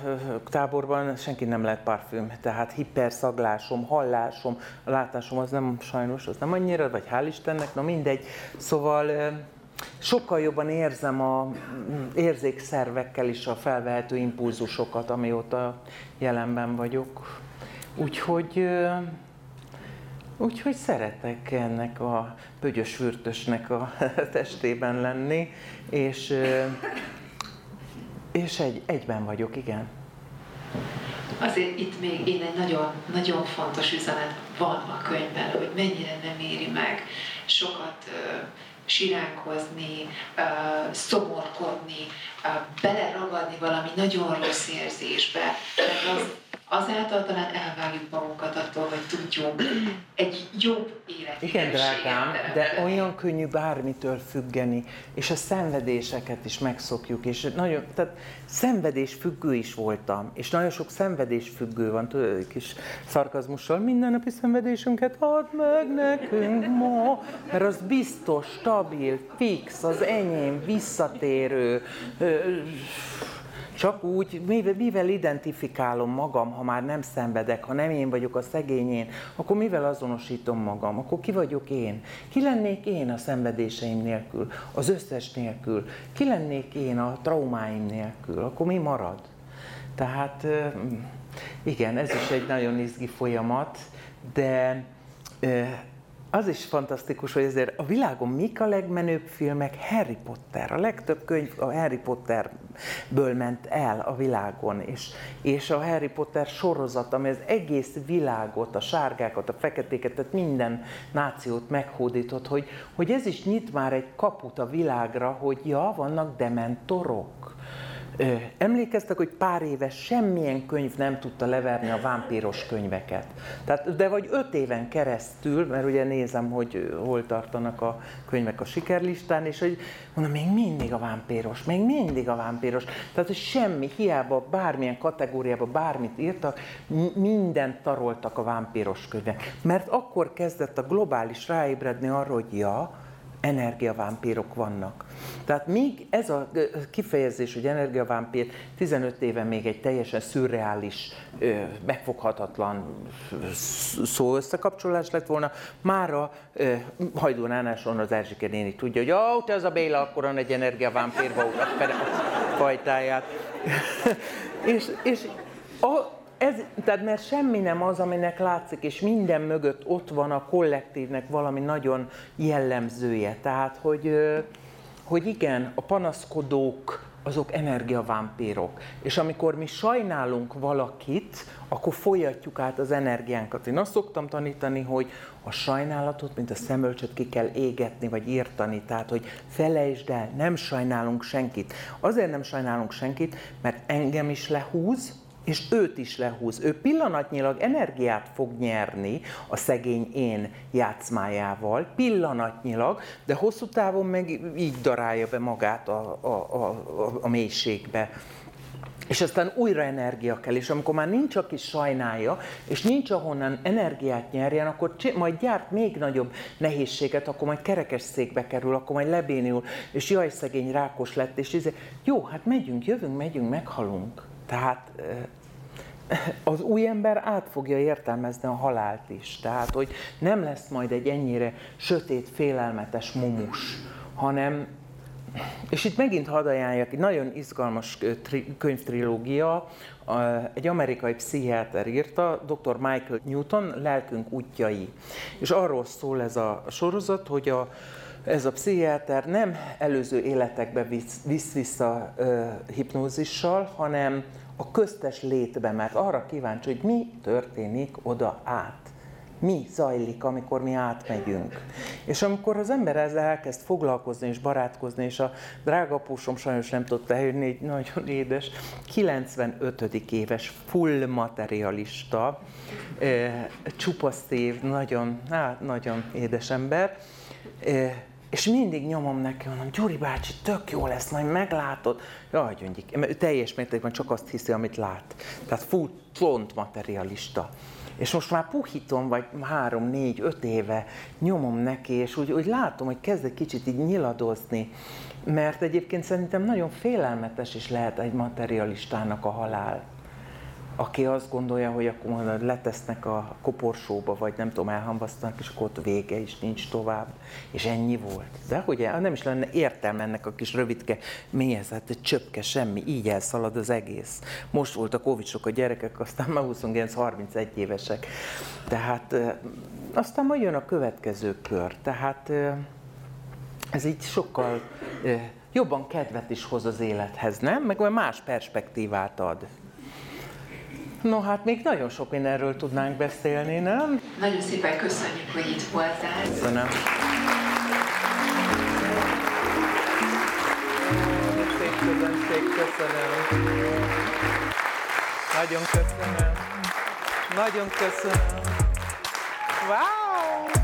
táborban senki nem lehet parfüm, tehát hiperszaglásom, hallásom, látásom az nem sajnos, az nem annyira, vagy hál' Istennek, na mindegy. Szóval sokkal jobban érzem az érzékszervekkel is a felvehető impulzusokat, amióta jelenben vagyok. Úgyhogy... Úgyhogy szeretek ennek a bögyös fürtösnek a testében lenni, és, és egy, egyben vagyok, igen. Azért itt még én egy nagyon, nagyon fontos üzenet van a könyvben, hogy mennyire nem éri meg sokat uh, siránkozni, uh, szomorkodni, uh, beleragadni valami nagyon rossz érzésbe. Azáltal talán elvágjuk magunkat attól, hogy tudjunk egy jobb életet. Igen, drágám, de olyan könnyű bármitől függeni, és a szenvedéseket is megszokjuk. És nagyon, tehát szenvedésfüggő is voltam, és nagyon sok szenvedésfüggő van, tudod, kis szarkazmussal, mindennapi szenvedésünket add meg nekünk ma, mert az biztos, stabil, fix, az enyém, visszatérő. Csak úgy, mivel identifikálom magam, ha már nem szenvedek, ha nem én vagyok a szegény én, akkor mivel azonosítom magam, akkor ki vagyok én? Ki lennék én a szenvedéseim nélkül, az összes nélkül? Ki lennék én a traumáim nélkül? Akkor mi marad? Tehát igen, ez is egy nagyon izgi folyamat, de... Az is fantasztikus, hogy ezért a világon mik a legmenőbb filmek? Harry Potter. A legtöbb könyv a Harry Potterből ment el a világon, és, és a Harry Potter sorozat, ami az egész világot, a sárgákat, a feketéket, tehát minden nációt meghódított, hogy, hogy ez is nyit már egy kaput a világra, hogy ja, vannak dementorok. Emlékeztek, hogy pár éve semmilyen könyv nem tudta leverni a vámpíros könyveket. Tehát, de vagy öt éven keresztül, mert ugye nézem, hogy hol tartanak a könyvek a sikerlistán, és hogy mondom, még mindig a vámpíros, még mindig a vámpíros. Tehát, hogy semmi, hiába bármilyen kategóriában bármit írtak, mindent taroltak a vámpíros könyvek. Mert akkor kezdett a globális ráébredni arra, hogy ja, energiavámpírok vannak. Tehát még ez a kifejezés, hogy energiavámpír tizenöt éve még egy teljesen szürreális, megfoghatatlan szó összekapcsolás lett volna. Mára Hajdúnánáson az Erzsike néni tudja, hogy ó, te az a Béla akkoran egy energiavámpírba urat fele a fajtáját. és, és a, Ez, tehát mert semmi nem az, aminek látszik, és minden mögött ott van a kollektívnek valami nagyon jellemzője. Tehát, hogy, hogy igen, a panaszkodók azok energiavámpírok. És amikor mi sajnálunk valakit, akkor folyatjuk át az energiánkat. Én azt szoktam tanítani, hogy a sajnálatot, mint a szemölcsöt ki kell égetni, vagy írtani. Tehát, hogy felejtsd el, nem sajnálunk senkit. Azért nem sajnálunk senkit, mert engem is lehúz, és őt is lehúz. Ő pillanatnyilag energiát fog nyerni a szegény én játszmájával, pillanatnyilag, de hosszú távon meg így darálja be magát a, a, a, a mélységbe. és aztán újra energia kell, és amikor már nincs, aki sajnálja, és nincs ahonnan energiát nyerjen, akkor majd gyárt még nagyobb nehézséget, akkor majd kerekes székbe kerül, akkor majd lebénül, és jaj, szegény rákos lett, és íze. Jó, hát megyünk, jövünk, megyünk, meghalunk. Tehát az új ember át fogja értelmezni a halált is. Tehát, hogy nem lesz majd egy ennyire sötét, félelmetes mumus, hanem... És itt megint hadd ajánljak, egy nagyon izgalmas könyvtrilógia, egy amerikai pszichiáter írta, doktor Michael Newton, Lelkünk útjai. És arról szól ez a sorozat, hogy a, ez a pszichiáter nem előző életekbe visz, visz vissza ö, hipnózissal, hanem a köztes létbe, mert arra kíváncsi, hogy mi történik oda át. Mi zajlik, amikor mi átmegyünk. És amikor az ember ezzel elkezd foglalkozni és barátkozni, és a drága apósom sajnos nem tudta eljönni, egy nagyon édes, kilencvenötödik éves, full materialista, csupaszív, nagyon, hát, nagyon édes ember, és mindig nyomom neki, mondom, Gyuri bácsi, tök jó lesz, majd meglátod. Jaj, Gyöngyik, mert ő teljes mértékben csak azt hiszi, amit lát. Tehát full plont materialista. És most már puhítom, vagy három, négy, öt éve nyomom neki, és úgy, úgy látom, hogy kezd egy kicsit így nyiladozni, mert egyébként szerintem nagyon félelmetes is lehet egy materialistának a halál, aki azt gondolja, hogy akkor letesznek a koporsóba, vagy nem tudom, elhamvasztanak, és akkor ott vége is, nincs tovább, és ennyi volt. De hogy nem is lenne értelme ennek a kis rövidke, mi ez, hát egy csöpke, semmi, így elszalad az egész. Most voltak óvicsok a gyerekek, aztán már huszonkilenc harmincegy évesek. Tehát aztán majd jön a következő kör, tehát ez így sokkal jobban kedvet is hoz az élethez, nem? Meg olyan más perspektívát ad. No, hát még nagyon sok mindenről tudnánk beszélni, nem? Nagyon szépen köszönjük, hogy itt voltál. Köszönöm. Szép közönség, köszönöm. Nagyon köszönöm. Nagyon köszönöm. Wow!